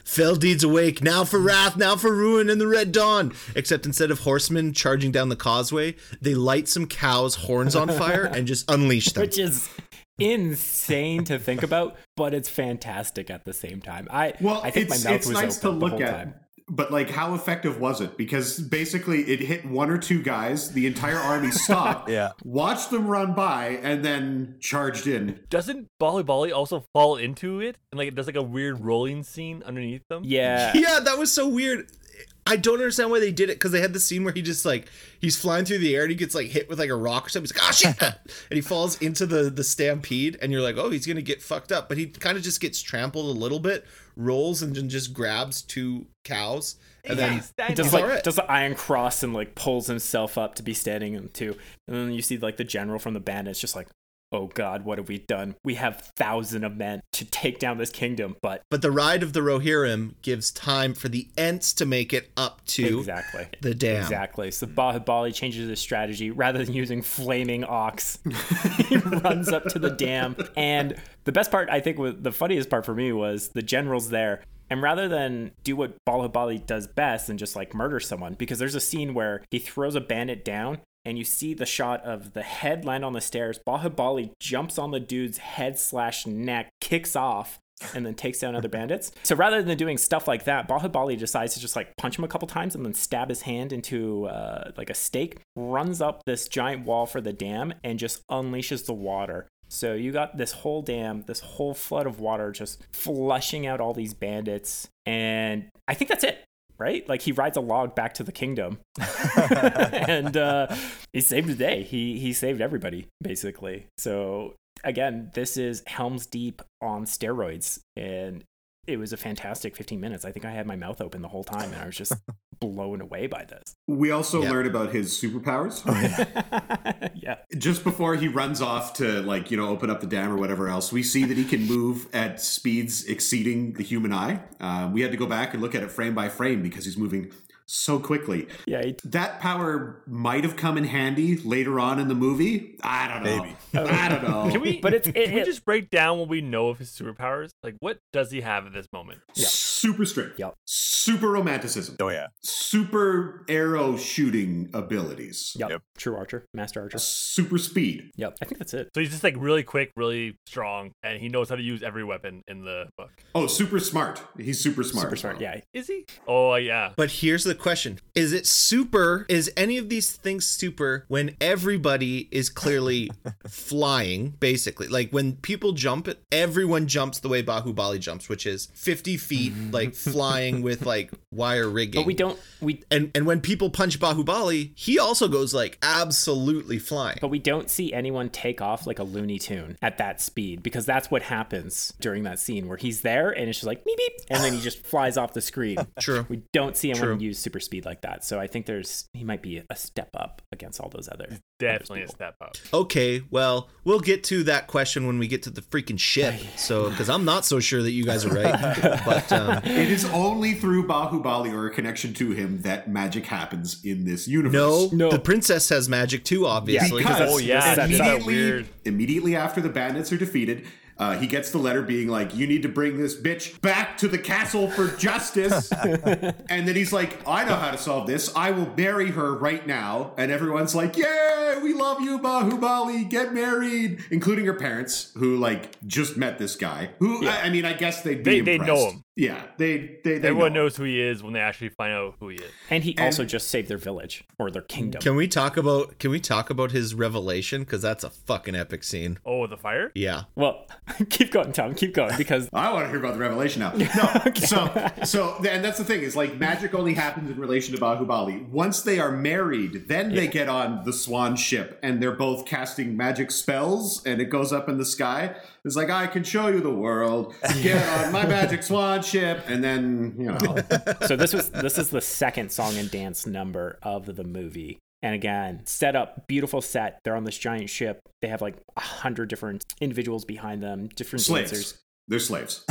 Fell deeds awake, now for wrath, now for ruin and the Red Dawn. Except instead of horsemen charging down the causeway, they light some cows' horns on fire and just unleash them. Which is insane to think about, but it's fantastic at the same time. I think my mouth was nice open to look the whole at. Time. But, like, how effective was it? Because basically it hit 1 or 2 guys, the entire army stopped, watched them run by, and then charged in. Doesn't Baahubali also fall into it? And, like, it does, like, a weird rolling scene underneath them? Yeah. Yeah, that was so weird. I don't understand why they did it, because they had the scene where he just, like, he's flying through the air and he gets, like, hit with, like, a rock or something. He's like, shit! And he falls into the stampede, and you're like, oh, he's going to get fucked up. But he kind of just gets trampled a little bit, rolls and then just grabs 2 cows and then does the Iron Cross and like pulls himself up to be standing in 2, and then you see like the general from the bandits just like, oh god, what have we done? We have 1,000 of men to take down this kingdom. But the ride of the Rohirrim gives time for the Ents to make it up to the dam. Exactly. So Baahubali changes his strategy. Rather than using flaming ox, he runs up to the dam. And the best part, I think, was the funniest part for me was the general's there. And rather than do what Baahubali does best and just like murder someone, because there's a scene where he throws a bandit down and you see the shot of the head land on the stairs. Baahubali jumps on the dude's head/neck, kicks off, and then takes down other bandits. So rather than doing stuff like that, Baahubali decides to just like punch him a couple times and then stab his hand into like a stake, runs up this giant wall for the dam and just unleashes the water. So you got this whole dam, this whole flood of water just flushing out all these bandits. And I think that's it. Right? Like he rides a log back to the kingdom and he saved the day. He saved everybody, basically. So again, this is Helm's Deep on steroids. And it was a fantastic 15 minutes. I think I had my mouth open the whole time and I was just blown away by this. We also learned about his superpowers. Just before he runs off to like, you know, open up the dam or whatever else, we see that he can move at speeds exceeding the human eye. We had to go back and look at it frame by frame because he's moving so quickly. Yeah, that power might have come in handy later on in the movie. I don't know. Maybe. I don't know. Can we just break down what we know of his superpowers? Like, what does he have at this moment? Yeah. Super strength. Yep. Super romanticism. Oh, yeah. Super arrow shooting abilities. Yep. True archer. Master archer. Super speed. Yep. I think that's it. So he's just like really quick, really strong, and he knows how to use every weapon in the book. Oh, super smart. He's super smart. Super smart, yeah. Is he? Oh, yeah. But here's the question. Is it super? Is any of these things super when everybody is clearly flying, basically? Like when people jump, everyone jumps the way Baahubali jumps, which is 50 feet, like flying with like wire rigging. But and when people punch Baahubali, he also goes like absolutely flying. But we don't see anyone take off like a Looney Tune at that speed, because that's what happens during that scene where he's there and it's just like beep, beep, and then he just flies off the screen. True. We don't see anyone use super super speed like that. So I think he might be a step up against all those other. Definitely a step up. Okay, well, we'll get to that question when we get to the freaking ship. So, because I'm not so sure that you guys are right. But it is only through Baahubali or a connection to him that magic happens in this universe. No. The princess has magic too, obviously. Yeah, because immediately after the bandits are defeated, he gets the letter being like, you need to bring this bitch back to the castle for justice. And then he's like, I know how to solve this. I will marry her right now. And everyone's like, yay, we love you, Baahubali. Get married. Including her parents, who like just met this guy. Who, yeah. I mean, I guess they'd be impressed. They know him. Yeah, everyone knows who he is when they actually find out who he is. And he also just saved their village or their kingdom. Can we talk about his revelation? Because that's a fucking epic scene. Oh, the fire? Yeah. Well, keep going, Tom. Keep going, because I want to hear about the revelation now. No. Okay. So and that's the thing is like magic only happens in relation to Baahubali. Once they are married, then they get on the swan ship and they're both casting magic spells and it goes up in the sky. It's like, I can show you the world. Get on my magic swan ship. And then, you know. So this is the second song and dance number of the movie. And again, set up, beautiful set. They're on this giant ship. They have like 100 different individuals behind them, different dancers. They're slaves.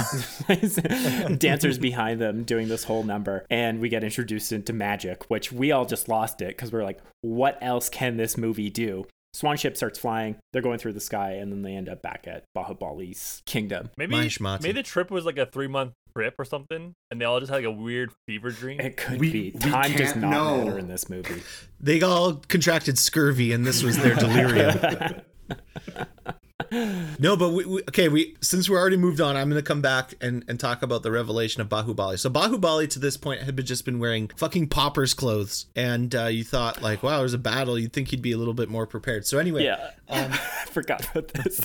Dancers behind them doing this whole number. And we get introduced into magic, which we all just lost it because we're like, what else can this movie do? Swan ship starts flying. They're going through the sky, and then they end up back at Bahubali's kingdom. Maybe the trip was like a 3-month trip or something, and they all just had like a weird fever dream. It could be. Time does not matter in this movie. They all contracted scurvy, and this was their delirium. No, but we since we're already moved on, I'm going to come back and talk about the revelation of Baahubali. So Baahubali to this point had just been wearing fucking pauper's clothes, and you thought like, wow, there's a battle. You'd think he'd be a little bit more prepared. So anyway, I forgot about this.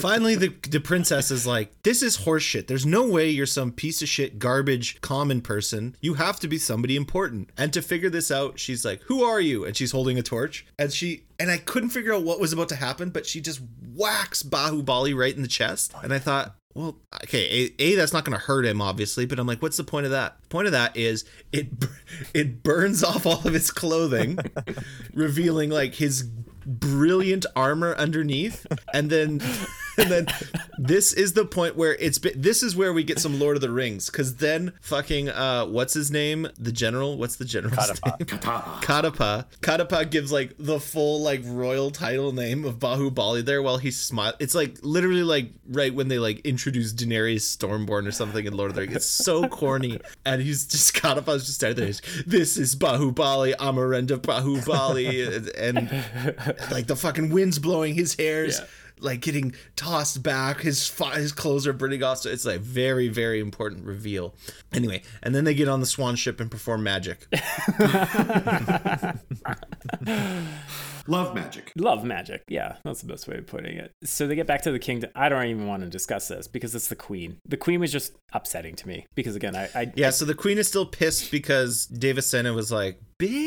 Finally, the princess is like, this is horseshit. There's no way you're some piece of shit, garbage, common person. You have to be somebody important. And to figure this out, she's like, who are you? And she's holding a torch, and I couldn't figure out what was about to happen, but she just whacks Baahubali right in the chest. And I thought, well, okay, A, that's not going to hurt him, obviously. But I'm like, what's the point of that? The point of that is it burns off all of his clothing, revealing like his brilliant armor underneath. And then this is the point where this is where we get some Lord of the Rings, because then fucking what's his name, the general, what's the general's name? Kattappa gives like the full like royal title name of Baahubali there while he smiles. It's like literally like right when they like introduce Daenerys Stormborn or something in Lord of the Rings. It's so corny, and he's just Kattappa's just there. This is Baahubali, Amarenda Baahubali, and like the fucking wind's blowing his hairs. Yeah. Like getting tossed back, his clothes are burning off. So it's like very, very important reveal. Anyway, and then they get on the swan ship and perform magic. Love magic. Yeah, that's the best way of putting it. So they get back to the kingdom. I don't even want to discuss this because it's the queen. The queen was just upsetting to me because again, so the queen is still pissed because Devasena was like, bitch.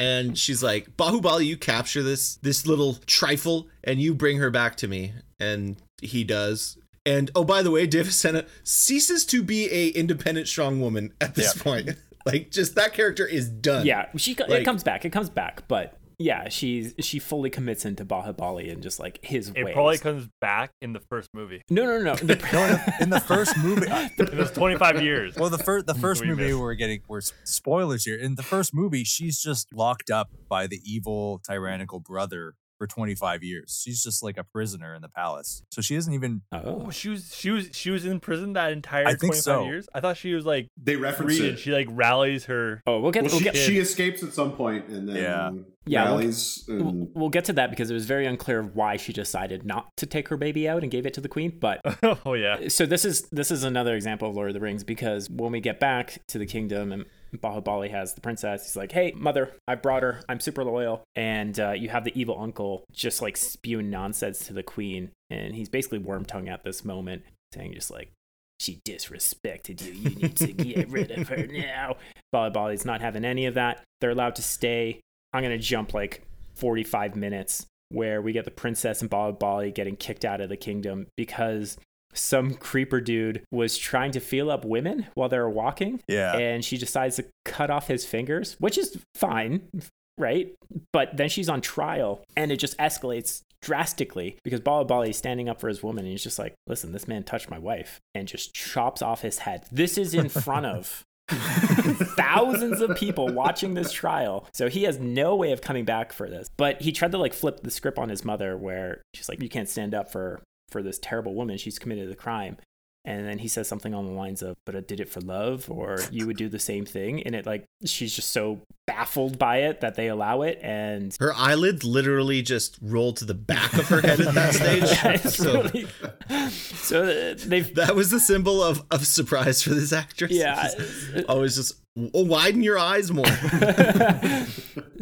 And she's like, Baahubali, you capture this little trifle and you bring her back to me. And he does. And oh, by the way, Devasena ceases to be a independent, strong woman at this point. Like, just that character is done. Yeah, it comes back. But yeah, she fully commits into Baahubali and just like his ways. It probably comes back in the first movie. No. In the first movie. It was 25 years. Well, the first movie missed. We're spoilers here. In the first movie, she's just locked up by the evil, tyrannical brother for 25 years. She's just like a prisoner in the palace. So she isn't even. Oh, she was in prison that entire 25 years. I thought she was like they referenced it. She like rallies her. Oh, she escapes at some point and then rallies. We'll get to that because it was very unclear why she decided not to take her baby out and gave it to the queen. But oh yeah. So this is another example of Lord of the Rings, because when we get back to the kingdom and Baahubali has the princess, he's like, hey, mother, I brought her, I'm super loyal. And you have the evil uncle just like spewing nonsense to the queen, and he's basically worm-tongued at this moment, saying just like, she disrespected you, you need to get rid of her now. Baahubali's not having any of that. They're allowed to stay. I'm gonna jump like 45 minutes where we get the princess and Baahubali getting kicked out of the kingdom because some creeper dude was trying to feel up women while they were walking. Yeah. And she decides to cut off his fingers, which is fine, right? But then she's on trial and it just escalates drastically because Baahubali is standing up for his woman and he's just like, listen, this man touched my wife, and just chops off his head. This is in front of thousands of people watching this trial, so he has no way of coming back for this. But he tried to like flip the script on his mother, where she's like, you can't stand up for this terrible woman, she's committed a crime. And then he says something on the lines of, but I did it for love, or you would do the same thing. And it like, she's just so baffled by it that they allow it. And her eyelids literally just roll to the back of her head at that stage. That was the symbol of surprise for this actress. Yeah. She's always just, widen your eyes more.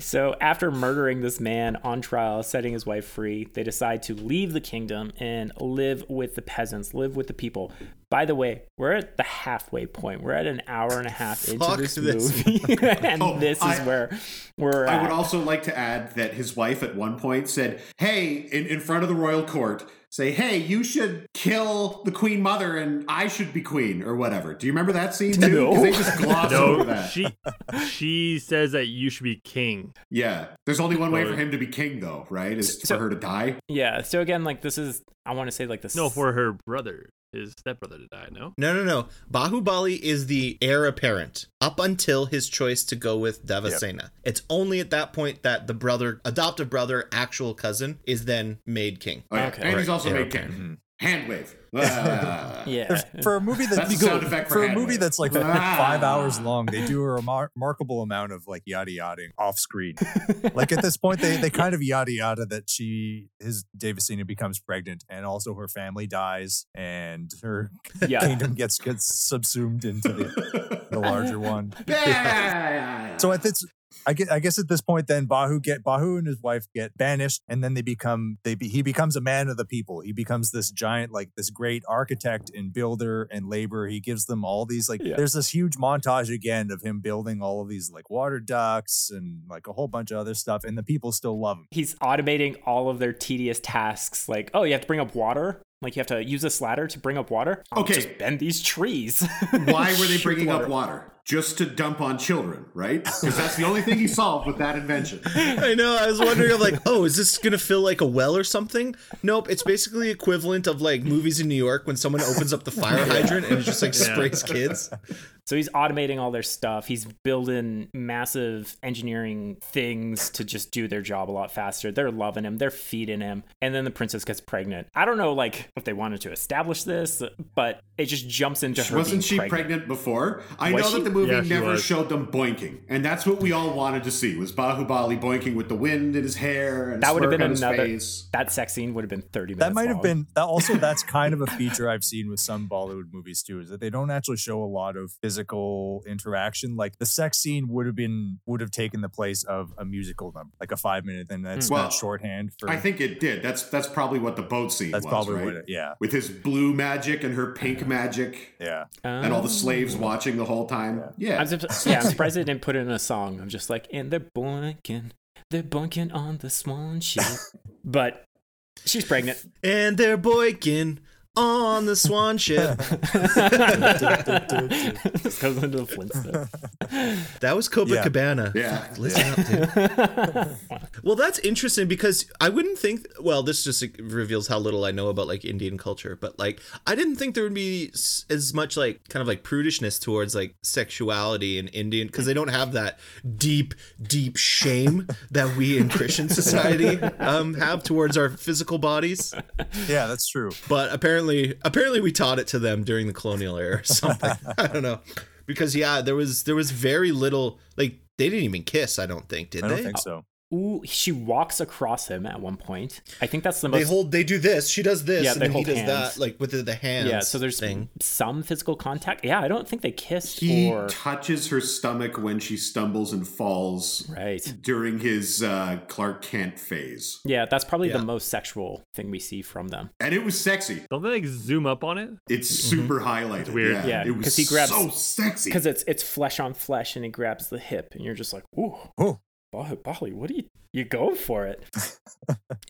So after murdering this man on trial, setting his wife free, they decide to leave the kingdom and live with the peasants, live with the people. By the way, we're at the halfway point. We're at an hour and a half into this movie. And this is where we're at. I would also like to add that his wife at one point said, hey, in front of the royal court, say, hey, you should kill the queen mother and I should be queen or whatever. Do you remember that scene too? Because they just glossed over that. She says that you should be king. Yeah. There's only one way for him to be king though, right? For her to die. Yeah. So again, like this is, I want to say like this. No, for her brother. His stepbrother to die, no? No. Baahubali is the heir apparent up until his choice to go with Devasena. Yep. It's only at that point that the brother, adoptive brother, actual cousin, is then made king. Oh, yeah. Okay. And he's also made king. Mm-hmm. Hand wave. Yeah. For a movie that's like 5 hours long, they do a remarkable amount of like yada yadaing off screen. Like at this point, they kind of yada yada that Devasena becomes pregnant, and also her family dies, and her kingdom gets subsumed into the larger one. Yeah. So at this. I guess at this point, then Bahu and his wife get banished, and then he becomes a man of the people. He becomes this giant, like this great architect and builder and laborer. He gives them all these there's this huge montage again of him building all of these like water ducts and like a whole bunch of other stuff, and the people still love him. He's automating all of their tedious tasks, like, oh, you have to bring up water. Like, you have to use this ladder to bring up water? Okay. Just bend these trees. Why were they bringing up water? Just to dump on children, right? Because that's the only thing he solved with that invention. I know. I was wondering, I'm like, oh, is this going to fill like a well or something? Nope. It's basically equivalent of like movies in New York when someone opens up the fire hydrant and just like sprays kids. So he's automating all their stuff. He's building massive engineering things to just do their job a lot faster. They're loving him. They're feeding him. And then the princess gets pregnant. I don't know, like, if they wanted to establish this, but it just jumps into her. Wasn't she pregnant before? I know that the movie never showed them boinking. And that's what we all wanted to see, was Baahubali boinking with the wind in his hair. And that would have been that sex scene would have been 30 minutes that's kind of a feature I've seen with some Bollywood movies too, is that they don't actually show a lot of physical interaction. Like the sex scene would have taken the place of a musical number, like a 5 minute thing that's not shorthand for. I think it did. That's probably what the boat scene was. That's probably right? With his blue magic and her pink magic. Yeah. And all the slaves watching the whole time. Yeah. I'm surprised they didn't put it in a song. I'm just like, and they're bunking on the swan ship. But she's pregnant. And they're boinking on the swan ship. That was Copacabana. Yeah. Listen up, dude. Well, that's interesting because I wouldn't think. Well, this just reveals how little I know about like Indian culture, but like I didn't think there would be as much like kind of like prudishness towards like sexuality in Indian, because they don't have that deep shame that we in Christian society have towards our physical bodies. Yeah, that's true. But apparently we taught it to them during the colonial era or something. I don't know, because there was very little, like they didn't even kiss. I don't think did I don't they? Think so. Ooh, she walks across him at one point. I think that's the most. They do this. She does this, and he does hands. That, like with the hands. Yeah, so there's some physical contact. Yeah, I don't think they kissed. He touches her stomach when she stumbles and falls. Right during his Clark Kent phase. Yeah, that's probably the most sexual thing we see from them. And it was sexy. Don't they like zoom up on it? It's super highlighted. It's weird. Yeah, it was he grabs, so sexy because it's flesh on flesh, and he grabs the hip, and you're just like, ooh. Baahubali, what do you go for it?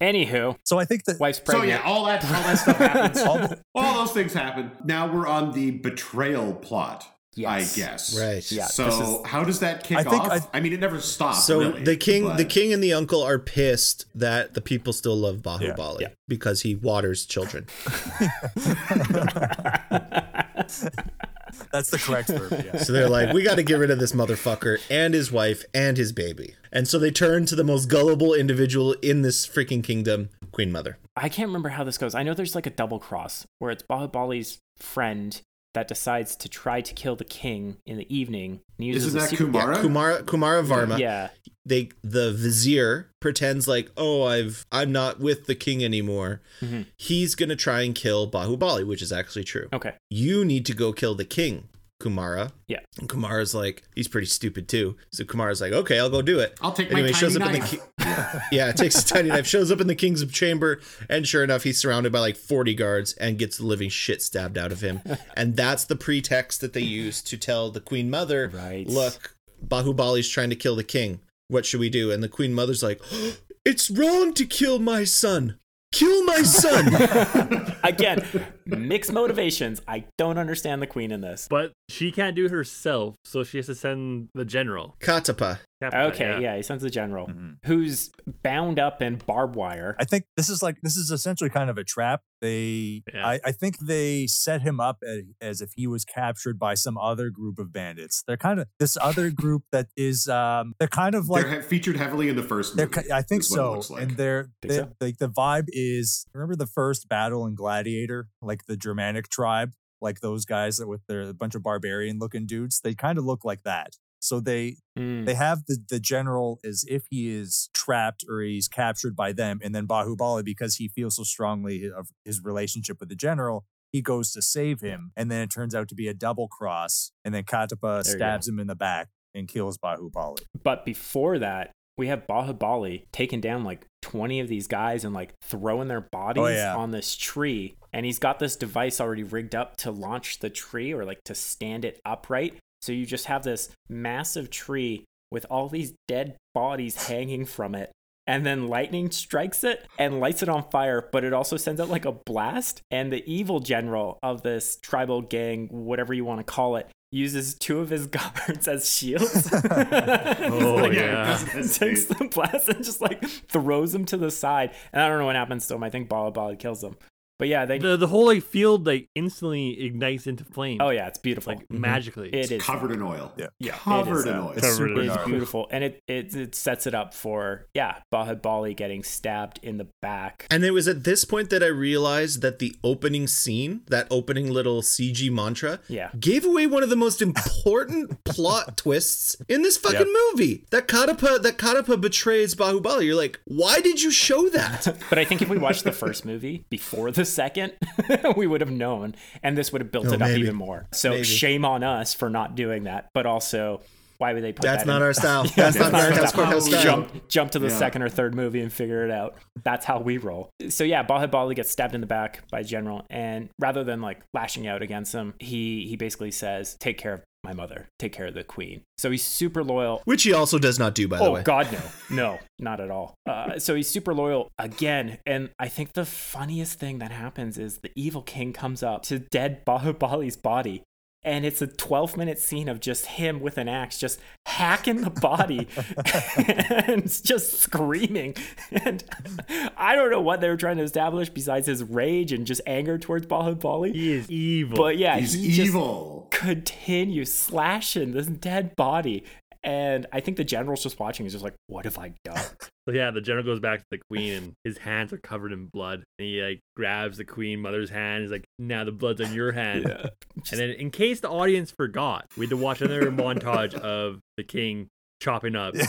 Anywho, so I think that wife's pregnant. So yeah, all that stuff happens. all those things happen. Now we're on the betrayal plot. Yes. I guess. Right. Yeah. So how does that kick off? I mean, it never stops. So really, the king and the uncle are pissed that the people still love Baahubali because he waters children. That's the correct verb. Yeah. So they're like, we got to get rid of this motherfucker and his wife and his baby. And so they turn to the most gullible individual in this freaking kingdom, Queen Mother. I can't remember how this goes. I know there's like a double cross where it's Bahubali's friend that decides to try to kill the king in the evening. Isn't that Kumara? Yeah, Kumara Varma. Yeah. The vizier pretends like, oh, I'm not with the king anymore. Mm-hmm. He's going to try and kill Baahubali, which is actually true. Okay. You need to go kill the king, Kumara. Yeah. And Kumara's like, he's pretty stupid too. So Kumara's like, okay, I'll go do it. I'll take my tiny knife. Yeah, takes a tiny knife, shows up in the king's chamber, and sure enough, he's surrounded by like 40 guards and gets the living shit stabbed out of him. And that's the pretext that they use to tell the Queen Mother, right, look, Bahubali's trying to kill the king. What should we do? And the Queen Mother's like, oh, it's wrong to kill my son. Kill my son. Again, mixed motivations. I don't understand the queen in this. But she can't do it herself, so she has to send the general. Kattappa. Okay, yeah, he sends the general, mm-hmm, who's bound up in barbed wire. I think this is essentially kind of a trap. I think they set him up as if he was captured by some other group of bandits. They're kind of this other group that is, they're kind of like they're featured heavily in the first movie. I think so. And the vibe is, remember the first battle in Gladiator, like the Germanic tribe, like those guys that with their bunch of barbarian looking dudes. They kind of look like that. So they have the general as if he is trapped or he's captured by them. And then Baahubali, because he feels so strongly of his relationship with the general, he goes to save him. And then it turns out to be a double cross. And then Kattappa stabs him in the back and kills Baahubali. But before that, we have Baahubali taking down like 20 of these guys and like throwing their bodies on this tree. And he's got this device already rigged up to launch the tree or like to stand it upright. So you just have this massive tree with all these dead bodies hanging from it. And then lightning strikes it and lights it on fire, but it also sends out like a blast. And the evil general of this tribal gang, whatever you want to call it, uses two of his guards as shields. Takes the blast and just like throws them to the side. And I don't know what happens to him. I think Baahubali kills them. But yeah, the whole like field like instantly ignites into flame. Oh yeah, it's beautiful. Like magically. It is covered in oil. Yeah. Covered in oil. It's super beautiful. And it sets it up for Baahubali getting stabbed in the back. And it was at this point that I realized that the opening scene, that opening little CG mantra, gave away one of the most important plot twists in this fucking movie. That Kattappa betrays Baahubali. You're like, why did you show that? But I think if we watched the first movie before the second, we would have known, and this would have built it up even more. So shame on us for not doing that, but also why would they put that in? Not our style. That's not our style. Jump to the second or third movie and figure it out. That's how we roll. So yeah, Baahubali gets stabbed in the back by general, and rather than like lashing out against him, he basically says, take care of my mother, take care of the queen. So he's super loyal, which he also does not do, by the way. Oh god, no, not at all. So he's super loyal again, and I think the funniest thing that happens is the evil king comes up to dead Bahubali's body, and it's a 12-minute scene of just him with an axe just hacking the body and just screaming. And I don't know what they were trying to establish besides his rage and just anger towards Baahubali. He is evil. But yeah, he's evil. Continue slashing this dead body. And I think the general's just watching. He's just like, what have I done? So yeah, the general goes back to the queen and his hands are covered in blood. And he like grabs the queen mother's hand. He's like, now the blood's on your hand. Yeah. And then in case the audience forgot, we had to watch another montage of the king chopping up. No.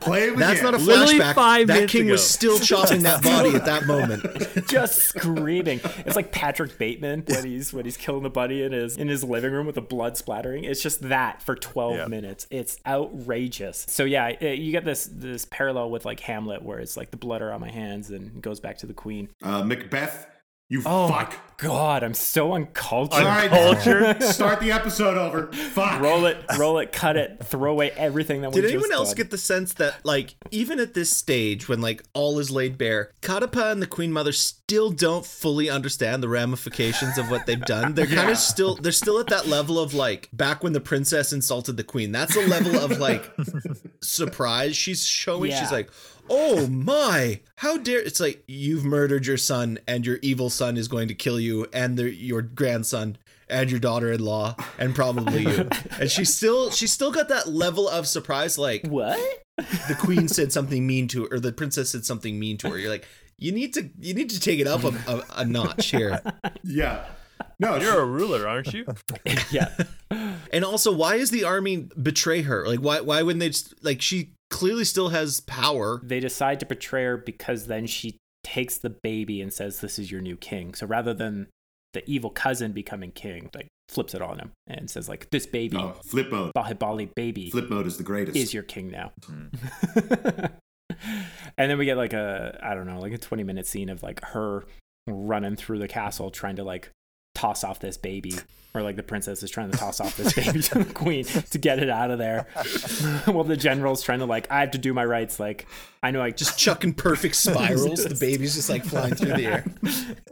Play with That's not a flashback. That king was still chopping that body at that moment. Just screaming. It's like Patrick Bateman when he's killing the buddy in his living room with the blood splattering. It's just that for 12 minutes. It's outrageous. So yeah, you get this parallel with like Hamlet, where it's like the blood are on my hands, and it goes back to the queen. Macbeth You fuck. God, I'm so uncultured. Right, start the episode over. Fuck. Roll it, cut it, throw away everything that we just did. Did anyone else get the sense that, like, even at this stage when, like, all is laid bare, Kattappa and the Queen Mother still don't fully understand the ramifications of what they've done? They're kind of still, they're still at that level of, like, back when the princess insulted the queen. That's a level of, like, surprise she's showing. Yeah. She's like, oh my, how dare, it's like, you've murdered your son and your evil son is going to kill you and your grandson and your daughter-in-law and probably you. And she's still got that level of surprise, like, what? The queen said something mean to her, or the princess said something mean to her. You're like, you need to take it up a notch here. Yeah. No, you're a ruler, aren't you? Yeah. And also, why is the army betray her? Like, why wouldn't they just, like, she clearly still has power. They decide to betray her because then she takes the baby and says, this is your new king. So rather than the evil cousin becoming king, like, flips it on him and says, like, this baby, flip mode, Baahubali baby, flip mode is the greatest, is your king now. And then we get like a 20-minute scene of, like, her running through the castle trying to, like, toss off this baby, or, like, the princess is trying to toss off this baby to the queen to get it out of there. Well, the general's trying to, like, I have to do my rights, like, I know, I just chucking perfect spirals. The baby's just, like, flying through the air.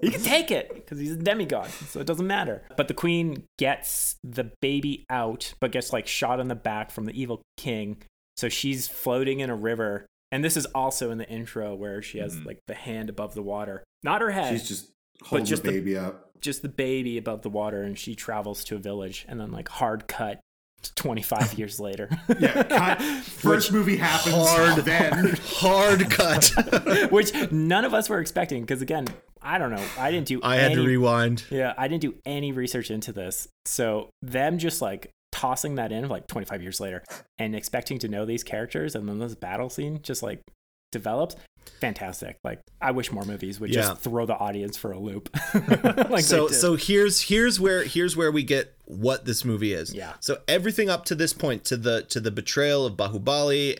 He can take it because he's a demigod, so it doesn't matter. But the queen gets the baby out, but gets, like, shot in the back from the evil king, so she's floating in a river. And this is also in the intro where she has, like, the hand above the water, not her head, she's just holding the baby up. Just the baby above the water, and she travels to a village, and then, like, hard cut 25 years later. Yeah, cut. First movie happens, hard cut. Which none of us were expecting, because, again, I don't know. I had to rewind. Yeah, I didn't do any research into this. So them just, like, tossing that in, like, 25 years later, and expecting to know these characters, and then this battle scene just, like, develops. Fantastic. Like, I wish more movies would just throw the audience for a loop. Like, so here's where we get what this movie is. Yeah. So everything up to this point, to the betrayal of Baahubali.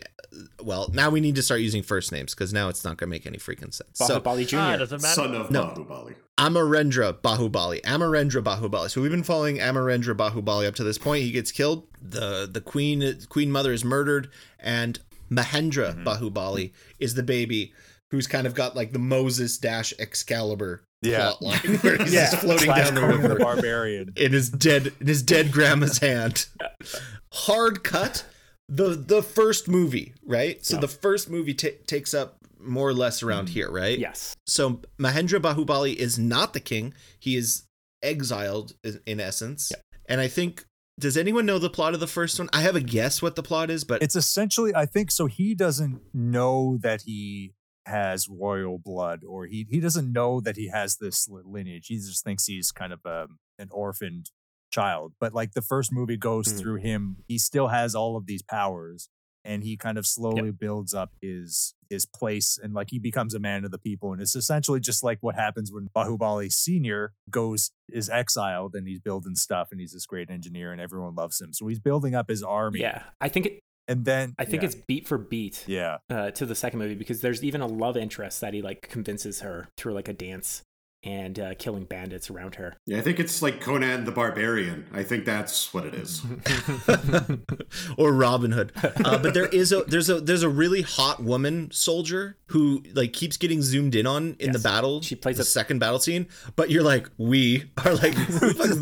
Well, now we need to start using first names, because now it's not going to make any freaking sense. Baahubali Jr. Doesn't matter. Son of Baahubali. Amarendra Baahubali. So we've been following Amarendra Baahubali up to this point. He gets killed. The queen mother is murdered, and Mahendra Baahubali is the baby who's kind of got, like, the Moses - Excalibur plotline, where he's just floating down the river, the barbarian, in his dead grandma's hand. Hard cut, the first movie, right? So the first movie takes up more or less around here, right? Yes. So Mahendra Baahubali is not the king; he is exiled in essence, and I think. Does anyone know the plot of the first one? I have a guess what the plot is, but... It's essentially, I think, so he doesn't know that he has royal blood, or he doesn't know that he has this lineage. He just thinks he's kind of an orphaned child. But, like, the first movie goes through him. He still has all of these powers, and he kind of slowly builds up his place, and, like, he becomes a man of the people. And it's essentially just like what happens when Baahubali Sr. is exiled, and he's building stuff, and he's this great engineer, and everyone loves him. So he's building up his army. Yeah, I think it's beat for beat. Yeah, to the second movie, because there's even a love interest that he, like, convinces her through, like, a dance and killing bandits around her. Yeah, I think it's like Conan the Barbarian. I think that's what it is. Or Robin Hood. But there's a really hot woman soldier who, like, keeps getting zoomed in on in the battle. She plays the second battle scene, but you're like, we are like, who the fuck is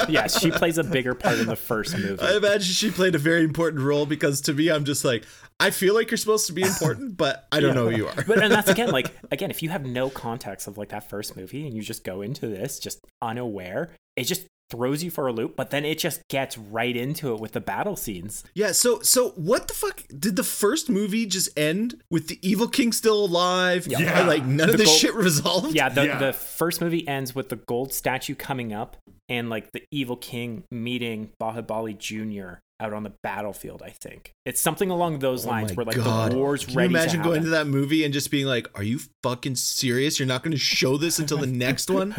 this? She plays a bigger part in the first movie. I imagine she played a very important role, because to me, I'm just like, I feel like you're supposed to be important, but I don't know who you are. But and that's again, if you have no context of, like, that first movie, and you just go into this just unaware, it just throws you for a loop, but then it just gets right into it with the battle scenes. Yeah, so what the fuck? Did the first movie just end with the evil king still alive? Yeah. Yeah. Like, none of this shit resolved? Yeah, the first movie ends with the gold statue coming up, and, like, the evil king meeting Baahubali Jr. out on the battlefield, I think. It's something along those lines, where, like, God. The war's ready to happen. Can you imagine going to that movie and just being like, are you fucking serious? You're not going to show this until the next one?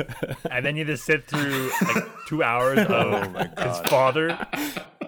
And then you just sit through, like, 2 hours of his father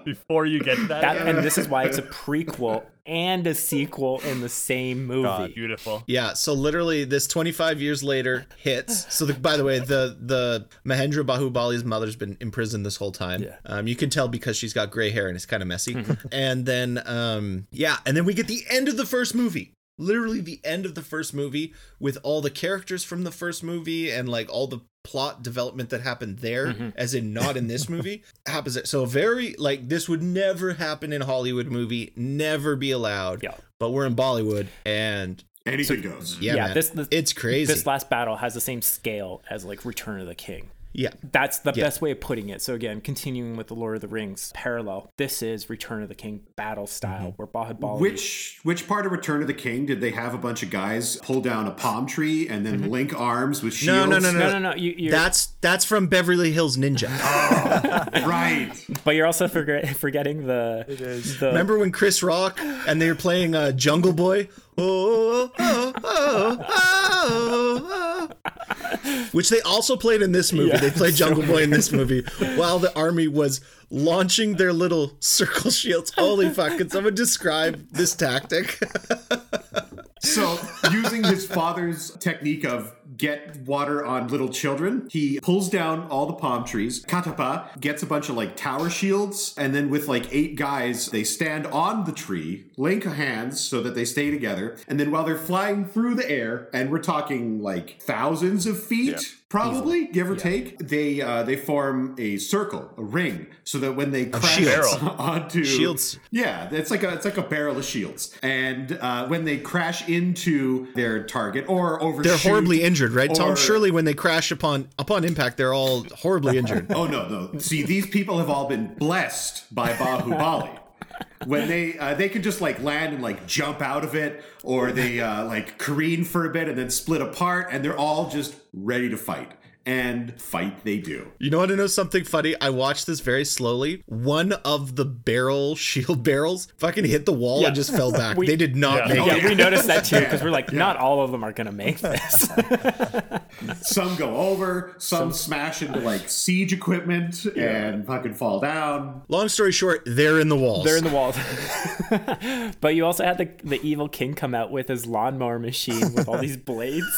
before you get to that. And this is why it's a prequel and a sequel in the same movie. God, beautiful. Yeah, so literally this 25 years later hits. So by the way, the Mahendra Bahubali's mother's been imprisoned this whole time. Yeah. You can tell because she's got gray hair and it's kind of messy. And then, and then we get the end of the first movie. Literally the end of the first movie with all the characters from the first movie and like all the plot development that happened there, as in not in this movie, happens. So very like this would never happen in a Hollywood movie, never be allowed. Yeah. But we're in Bollywood and anything goes. Yeah, this it's crazy. This last battle has the same scale as like Return of the King. Yeah. That's the best way of putting it. So again, continuing with the Lord of the Rings parallel, this is Return of the King battle style where Baahubali... Which part of Return of the King did they have a bunch of guys pull down a palm tree and then link arms with shields? No. That's from Beverly Hills Ninja. Oh, right. But you're also forgetting the... It is. Remember when Chris Rock and they were playing Jungle Boy? Oh, oh, oh, oh, oh. Which they also played in this movie. Yeah, they played Jungle Boy in this movie while the army was launching their little circle shields. Holy fuck, could someone describe this tactic? So, using his father's technique of get water on little children, he pulls down all the palm trees. Kattappa gets a bunch of like tower shields, and then with like 8 guys, they stand on the tree, link hands so that they stay together, and then while they're flying through the air, and we're talking like thousands of feet... Yeah. Probably, give or take, they form a circle, a ring, so that when they crash onto shields, it's like a barrel of shields, and when they crash into their target or overshoot, they're horribly injured, right? Tom, surely when they crash upon impact, they're all horribly injured. Oh no! See, these people have all been blessed by Baahubali. When they could just like land and like jump out of it, or they like careen for a bit and then split apart, and they're all just ready to fight. And fight they do. You know what? I know something funny. I watched this very slowly. One of the shield barrels fucking hit the wall and just fell back. They did not make it. Yeah, we noticed that too because we're like, not all of them are going to make this. Some go over, some smash into like siege equipment and fucking fall down. Long story short, they're in the walls. But you also had the evil king come out with his lawnmower machine with all these blades.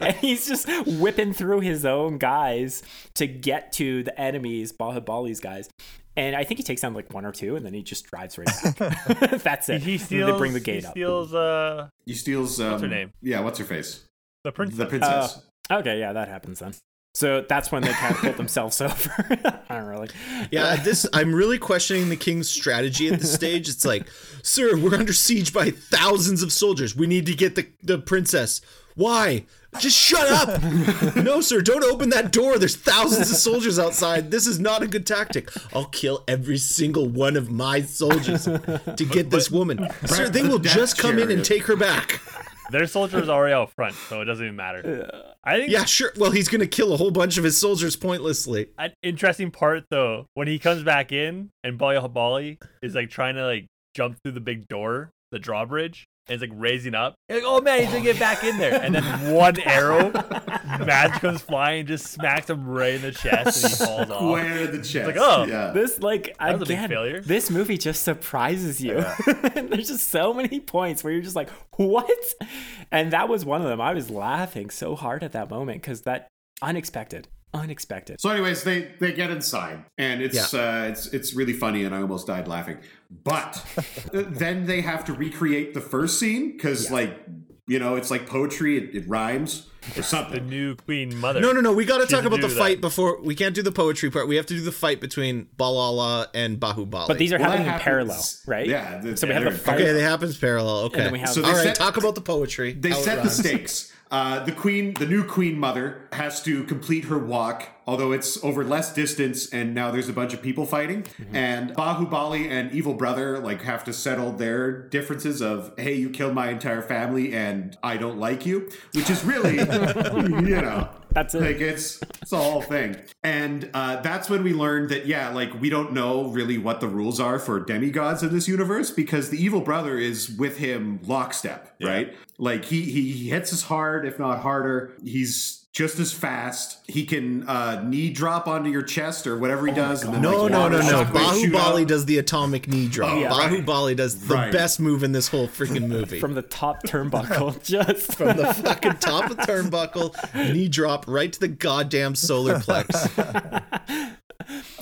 And he's just whipping through his own guys to get to the enemies, Bahubali's guys. And I think he takes down like 1 or 2, and then he just drives right back. That's it. They bring the gate up. He steals what's her name? Yeah, what's her face? The princess. Okay, yeah, that happens then. So that's when they kind of pulled themselves over. I don't really. Yeah, I'm really questioning the king's strategy at this stage. It's like, sir, we're under siege by thousands of soldiers. We need to get the princess. Why? Just shut up. No, sir, don't open that door. There's thousands of soldiers outside. This is not a good tactic. I'll kill every single one of my soldiers to get this woman. Sir, they will just come in and take her back. Their soldiers are already out front, so it doesn't even matter. I think. Yeah, sure. Well, he's going to kill a whole bunch of his soldiers pointlessly. An interesting part, though, when he comes back in and Baahubali is like trying to like jump through the big door, the drawbridge, and it's like raising up. Like, oh man, he's going to get back in there. And then one arrow, magic comes flying, just smacks him right in the chest and he falls off. Square in the chest. It's like, oh, yeah. That was again, a big failure. This movie just surprises you. Yeah. There's just so many points where you're just like, what? And that was one of them. I was laughing so hard at that moment because that unexpected. So anyways, they get inside and it's really funny and I almost died laughing. But then they have to recreate the first scene because it's like poetry, it rhymes or something. The new queen mother. No, we got to talk about the fight before we can't do the poetry part. We have to do the fight between Balala and Baahubali. But these are happening in parallel, right? Yeah. So we have the fight. Okay, they happens parallel. Okay. And then we have talk about the poetry. They set the stakes. The new queen mother has to complete her walk, although it's over less distance and now there's a bunch of people fighting. Mm-hmm. And Baahubali and evil brother like have to settle their differences of, hey, you killed my entire family and I don't like you, which is really, That's it. Like, it's the whole thing. And that's when we learned that, yeah, like, we don't know really what the rules are for demigods in this universe, because the evil brother is with him lockstep, right? Like, he hits us hard, if not harder. He's just as fast. He can knee drop onto your chest or whatever he does. And then, no. Baahubali does the atomic knee drop. Baahubali does the best move in this whole freaking movie. From the top turnbuckle. Just from the fucking top of turnbuckle, knee drop right to the goddamn solar plex.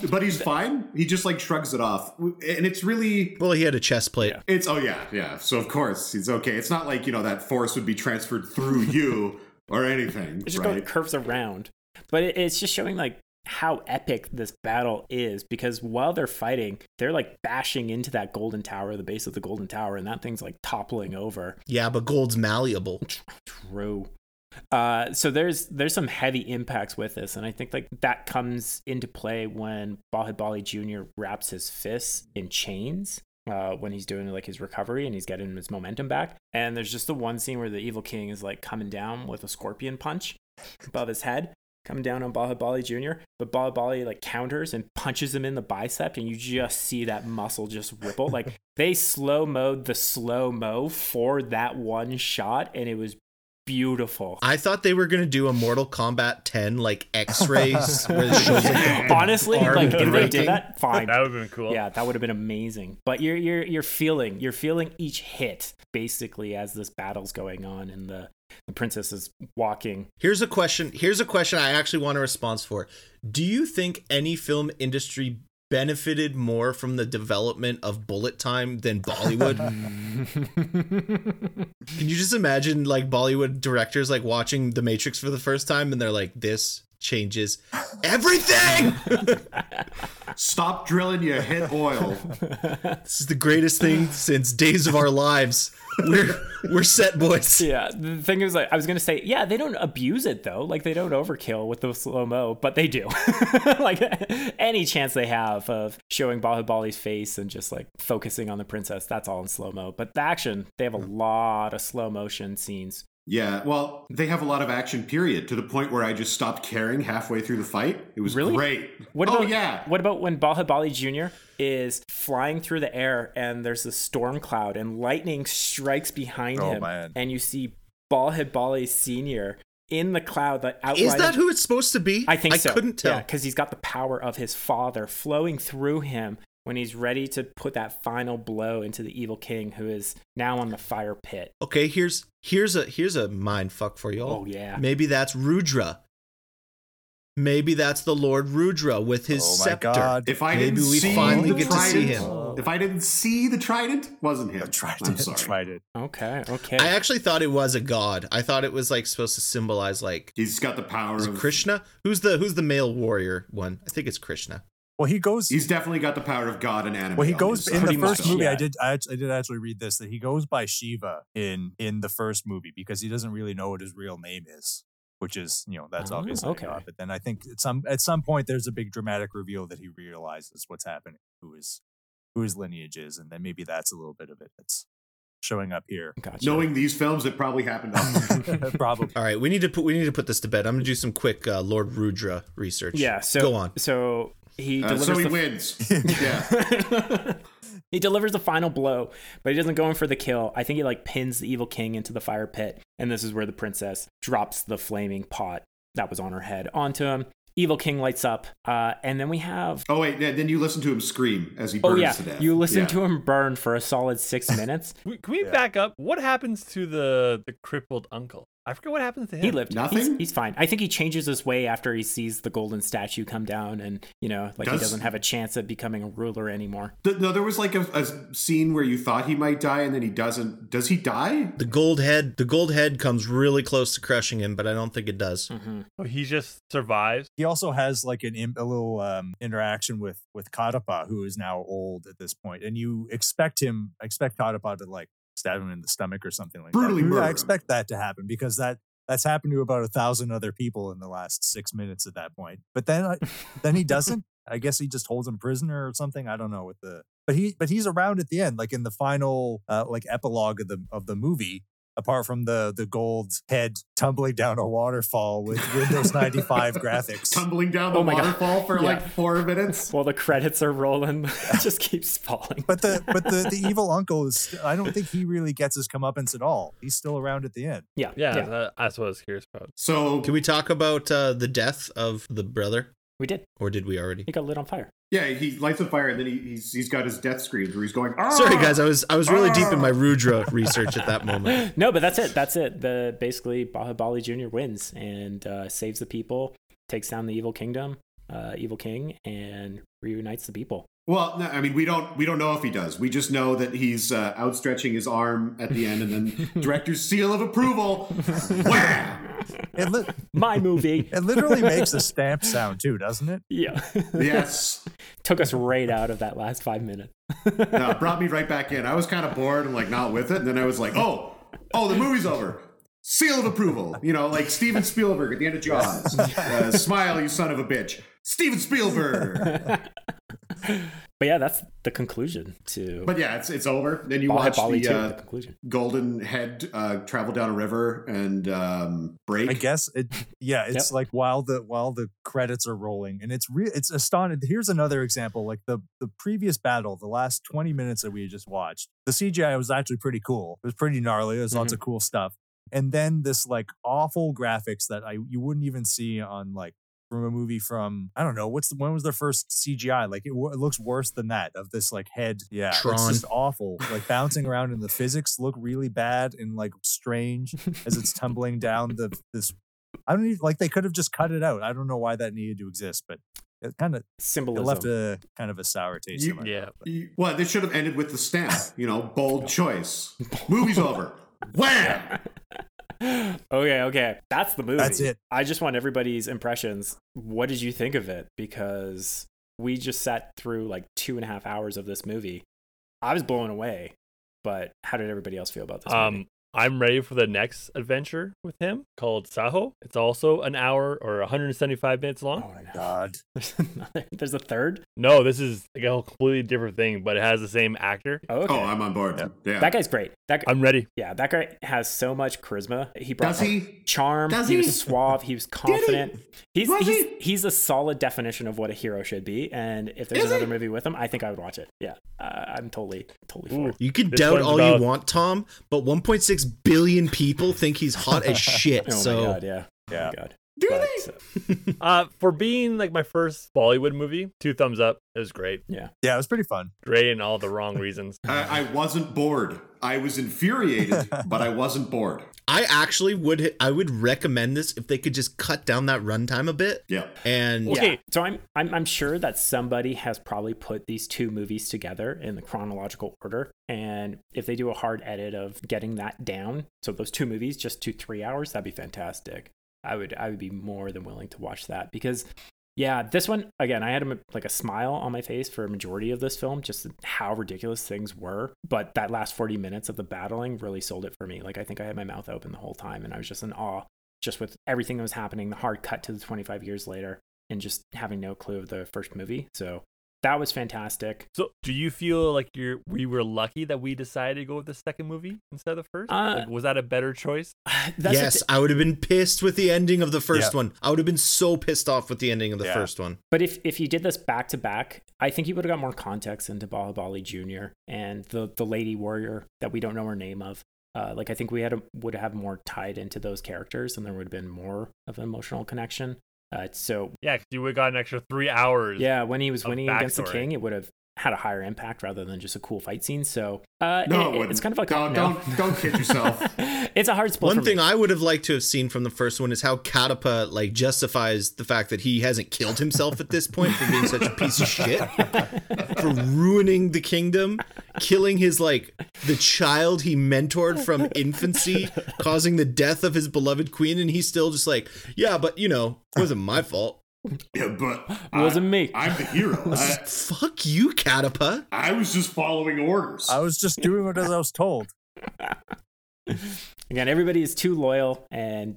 But he's fine. He just like shrugs it off. And it's really... Well, he had a chest plate. It's... Oh, yeah. Yeah. So, of course, he's okay. It's not like, you know, that force would be transferred through you. Or anything. It just kind of curves around. But it's just showing like how epic this battle is, because while they're fighting, they're like bashing into that golden tower, the base of the golden tower, and that thing's like toppling over. Yeah, but gold's malleable. True. So there's some heavy impacts with this, and I think like that comes into play when Baahubali Jr. wraps his fists in chains. When he's doing like his recovery and he's getting his momentum back. And there's just the one scene where the evil king is like coming down with a scorpion punch above his head, coming down on Baahubali Jr. But Baahubali like counters and punches him in the bicep, and you just see that muscle just ripple. Like, they slow-moed the slow-mo for that one shot, and it was beautiful. I thought they were going to do a Mortal Kombat 10 like x-rays where it shows, like, honestly, like, if they did that, fine. That would have been cool. Yeah, that would have been amazing. But you're feeling each hit basically as this battle's going on and the princess is walking. Here's a question I actually want a response for. Do you think any film industry benefited more from the development of bullet time than Bollywood? Can you just imagine like Bollywood directors like watching The Matrix for the first time and they're like, this changes everything? Stop drilling your head oil. This is the greatest thing since Days of Our Lives. We're set, boys. Yeah, the thing is, like, I was gonna say, yeah, they don't abuse it though. Like, they don't overkill with the slow mo, but they do. Like, any chance they have of showing Bahubali's face and just like focusing on the princess, that's all in slow mo. But the action, they have a lot of slow motion scenes. Yeah, well, they have a lot of action, period, to the point where I just stopped caring halfway through the fight. It was really great. What about when Baahubali Jr. is flying through the air and there's a storm cloud and lightning strikes behind him, man. And you see Baahubali Sr. in the cloud that outline. Is that who it's supposed to be? I think so. I couldn't tell. Yeah, because he's got the power of his father flowing through him when he's ready to put that final blow into the evil king, who is now on the fire pit. Okay, here's a mind fuck for y'all. Oh, yeah. Maybe that's Rudra. Maybe that's the Lord Rudra with his scepter. God. If I Maybe didn't we see finally get trident, to see him. If I didn't see the trident, wasn't him. I'm sorry. Okay. I actually thought it was a god. I thought it was like supposed to symbolize like he's got the power of Krishna. Who's the male warrior one? I think it's Krishna. Well, he goes. He's definitely got the power of God and anime. Well, he goes in the first movie. Yeah. I did actually read this, that he goes by Shiva in the first movie because he doesn't really know what his real name is, which is, you know, that's obviously God. But then I think at some point there's a big dramatic reveal that he realizes what's happening, who his lineage is, and then maybe that's a little bit of it. It's showing up here. Gotcha. Knowing these films, it probably happened. Probably. All right, we need to put this to bed. I'm gonna do some quick Lord Rudra research. Yeah. So go on. So. He wins. Yeah. He delivers the final blow, but he doesn't go in for the kill. I think he like pins the evil king into the fire pit. And this is where the princess drops the flaming pot that was on her head onto him. Evil king lights up. And then we have... Oh, wait. Then you listen to him scream as he burns to death. You listen to him burn for a solid 6 minutes. Can we back up? What happens to the crippled uncle? I forget what happens to him. He lived. Nothing? He's fine. I think he changes his way after he sees the golden statue come down and, you know, like he doesn't have a chance at becoming a ruler anymore. No, there was like a scene where you thought he might die and then he doesn't. Does he die? The gold head comes really close to crushing him, but I don't think it does. Mm-hmm. Oh, he just survives. He also has like a little interaction with Kattappa, who is now old at this point. And you expect Kattappa to like stab him in the stomach or something like brutally that. I expect that to happen because that's happened to about 1,000 other people in the last 6 minutes at that point. But then he doesn't. I guess he just holds him prisoner or something. I don't know what But he's around at the end, like in the final like epilogue of the movie. apart from the gold head tumbling down a waterfall with Windows 95 graphics. Tumbling down the waterfall for like 4 minutes. While the credits are rolling, it just keeps falling. But the evil uncle is, I don't think he really gets his comeuppance at all. He's still around at the end. Yeah. That's what I was curious about. So can we talk about the death of the brother? We did. Or did we already? He got lit on fire. Yeah, he lights a fire, and then he's got his death screams where he's going, "Argh! Sorry, guys, I was really deep in my Rudra research at that moment." No, but that's it. That's it. Basically, Baahubali Jr. wins and saves the people, takes down the evil kingdom, evil king, and reunites the people. Well, no, I mean, we don't know if he does. We just know that he's outstretching his arm at the end, and then director's seal of approval. Wham! My movie. It literally makes a stamp sound too, doesn't it? Yeah. Yes. Took us right out of that last 5 minutes. No, it brought me right back in. I was kind of bored and like not with it, and then I was like, oh, the movie's over. Seal of approval. You know, like Steven Spielberg at the end of Jaws. Smile, you son of a bitch. Steven Spielberg. But yeah, that's the conclusion to. But yeah, it's over. Then you watch the golden head travel down a river and break. I guess it. Yeah, it's like while the credits are rolling, and it's astounding. Here's another example. Like the previous battle, the last 20 minutes that we just watched, the CGI was actually pretty cool. It was pretty gnarly. There's lots of cool stuff, and then this like awful graphics that you wouldn't even see on like. From a movie from, I don't know, when was their first CGI? Like, it looks worse than that, of this, like, head. Yeah, Tron. It's just awful. Like, bouncing around, and the physics look really bad and, like, strange as it's tumbling down this... I don't even... Like, they could have just cut it out. I don't know why that needed to exist, but... It kind of symbolism. It left a kind of a sour taste in my mouth. Well, they should have ended with the stamp. You know, bold choice. Movie's over. Wham! Okay. That's the movie. That's it. I just want everybody's impressions. What did you think of it? Because we just sat through like 2.5 hours of this movie. I was blown away. But how did everybody else feel about this movie? I'm ready for the next adventure with him called Saho. It's also an hour or 175 minutes long. Oh my God. There's a third? No, this is like a completely different thing, but it has the same actor. Oh, okay. Oh, I'm on board. Yeah. That guy's great. I'm ready. Yeah, that guy has so much charisma. He brought charm. He was suave. He was confident. He's a solid definition of what a hero should be. And if there's another movie with him, I think I would watch it. Yeah, I'm totally for it. You can doubt all you want, Tom, but 1.6 billion people think he's hot as shit. Oh my God, yeah. Oh my God. Do they? For being like my first Bollywood movie, 2 thumbs up. It was great. Yeah, it was pretty fun. Great in all the wrong reasons. I wasn't bored. I was infuriated, but I wasn't bored. I actually would recommend this if they could just cut down that runtime a bit. Yeah. And so I'm sure that somebody has probably put these 2 movies together in the chronological order, and if they do a hard edit of getting that down, so those 2 movies just to 3 hours, that'd be fantastic. I would be more than willing to watch that because, yeah, this one, again, I had a smile on my face for a majority of this film, just how ridiculous things were. But that last 40 minutes of the battling really sold it for me. Like, I think I had my mouth open the whole time, and I was just in awe, just with everything that was happening, the hard cut to the 25 years later, and just having no clue of the first movie. So that was fantastic. So do you feel like we were lucky that we decided to go with the second movie instead of the first? Was that a better choice? Yes, I would have been pissed with the ending of the first one. I would have been so pissed off with the ending of the first one. But if you did this back to back, I think you would have got more context into Baahubali Jr. and the lady warrior that we don't know her name of. I think we would have more tied into those characters, and there would have been more of an emotional connection. Because you would have got an extra 3 hours. Yeah, when he was winning against the king, it would have had a higher impact rather than just a cool fight scene. So it's kind of like don't kid yourself. It's a hard split. One thing I would have liked to have seen from the first one is how Kattappa like justifies the fact that he hasn't killed himself at this point for being such a piece of shit, for ruining the kingdom, killing his like the child he mentored from infancy, causing the death of his beloved queen, and he's still just like, yeah, but you know, it wasn't my fault. Yeah, but wasn't me. I'm the hero. Fuck you, Kattappa. I was just following orders. I was just doing what I was told. Again, everybody is too loyal, and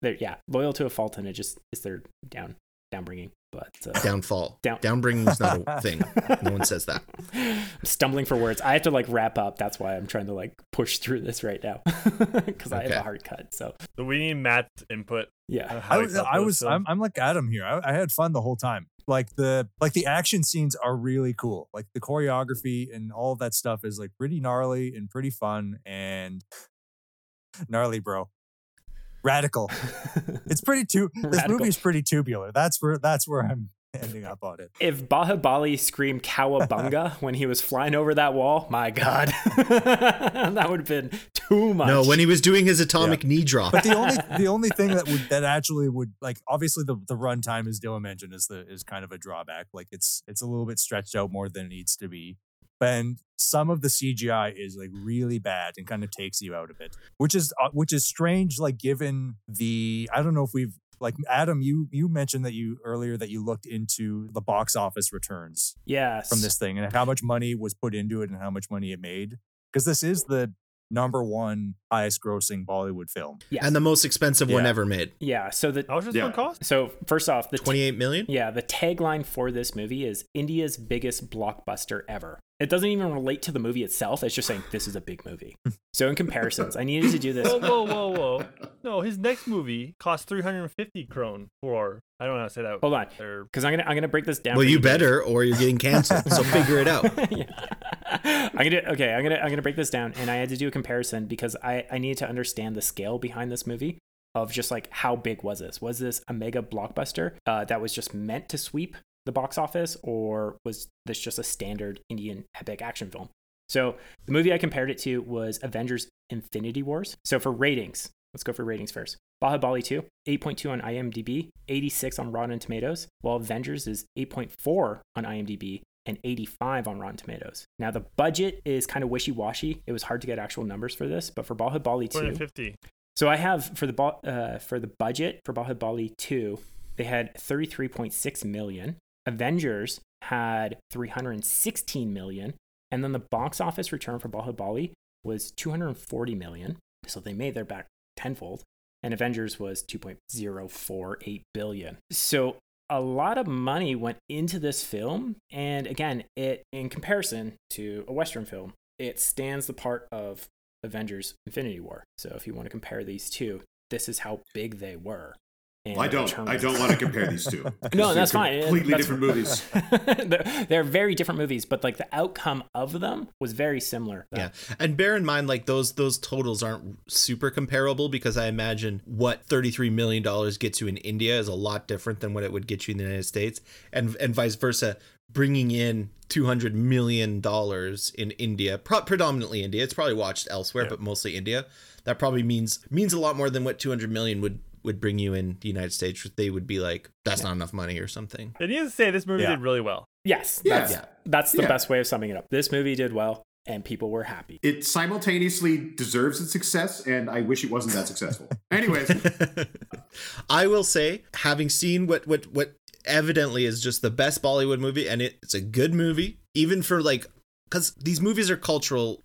they're loyal to a fault, and it just is their down. downbringing, but downfall. Downbringing is not a thing. No one says that. I'm stumbling for words. I have to like wrap up. That's why I'm trying to like push through this right now because I have a hard cut. So we need Matt's input. Yeah, I'm like Adam here. I had fun the whole time. Like the action scenes are really cool. Like the choreography and all of that stuff is like pretty gnarly and pretty fun and gnarly, bro. Radical. It's pretty this movie is pretty tubular. That's where I'm ending up on it. If Baahubali screamed cowabunga when he was flying over that wall, my God, that would have been too much. No, when he was doing his atomic knee drop. But the only thing that actually would like, obviously the runtime, as Dylan mentioned, is kind of a drawback. Like it's a little bit stretched out more than it needs to be. And some of the CGI is like really bad and kind of takes you out of it, which is strange. Like given I don't know if we've, like Adam, you mentioned that you earlier that you looked into the box office returns from this thing and how much money was put into it and how much money it made, because this is the number one highest grossing Bollywood film. Yeah. And the most expensive one ever made. Yeah. So how much does it cost? So first off, the 28 million. Yeah. The tagline for this movie is India's biggest blockbuster ever. It doesn't even relate to the movie itself. It's just saying this is a big movie. So in comparisons, I needed to do this. Whoa. No, his next movie cost 350 krone for, I don't know how to say that. Hold on, because I'm gonna break this down. Well, you better, or you're getting canceled. So figure it out. I'm gonna break this down, and I had to do a comparison because I needed to understand the scale behind this movie of just like how big was this? Was this a mega blockbuster that was just meant to sweep the box office, or was this just a standard Indian epic action film? So the movie I compared it to was Avengers Infinity Wars. So for ratings, let's go for ratings first. Baahubali 2, 8.2 on IMDb, 86 on Rotten Tomatoes, while Avengers is 8.4 on IMDb and 85 on Rotten Tomatoes. Now the budget is kind of wishy-washy. It was hard to get actual numbers for this, but for Baahubali 2, so I have for the budget for Baahubali 2, they had 33.6 million. Avengers had 316 million, and then the box office return for Baahubali was 240 million. So they made their back tenfold, and Avengers was 2.048 billion. So a lot of money went into this film, and again, it in comparison to a Western film, it stands the part of Avengers Infinity War. So if you want to compare these two, this is how big they were. I don't want to compare these two. No, that's fine. Completely different movies. They're very different movies, but like the outcome of them was very similar. Though. Yeah. And bear in mind, like those totals aren't super comparable because I imagine what $33 million gets you in India is a lot different than what it would get you in the United States, and vice versa. Bringing in $200 million in India, predominantly India. It's probably watched elsewhere, but mostly India. That probably means a lot more than what $200 million would bring you in the United States. They would be like, that's not enough money or something. They need to say this movie did really well. Yes. That's the best way of summing it up. This movie did well and people were happy. It simultaneously deserves its success, and I wish it wasn't that successful. Anyways. I will say, having seen what evidently is just the best Bollywood movie, and it's a good movie, even for like, because these movies are culturally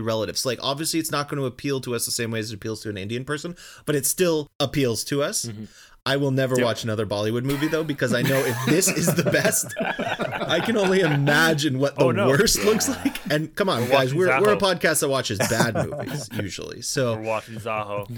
relative. So, like, obviously, it's not going to appeal to us the same way as it appeals to an Indian person, but it still appeals to us. Mm-hmm. I will never watch another Bollywood movie, though, because I know if this is the best, I can only imagine what the worst looks like. And come on, guys, we're a podcast that watches bad movies, usually. So we're watching Zaho.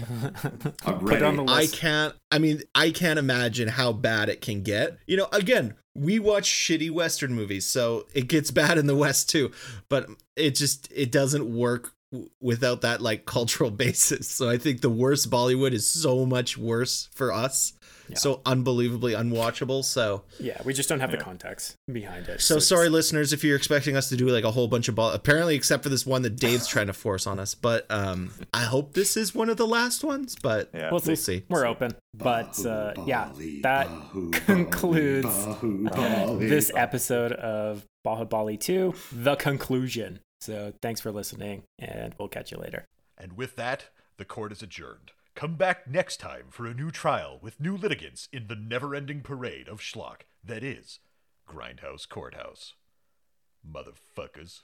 I'm ready. I can't imagine how bad it can get. You know, again, we watch shitty Western movies, so it gets bad in the West, too. But it doesn't work without that, like, cultural basis. So I think the worst Bollywood is so much worse for us. Yeah. So unbelievably unwatchable. So yeah, we just don't have the context behind it. So sorry, listeners, if you're expecting us to do like a whole bunch of apparently, except for this one that Dave's trying to force on us. But I hope this is one of the last ones. But we'll see. We're open. But that concludes this episode of Baahubali 2: The Conclusion. So thanks for listening, and we'll catch you later. And with that, the court is adjourned. Come back next time for a new trial with new litigants in the never-ending parade of schlock that is Grindhouse Courthouse. Motherfuckers.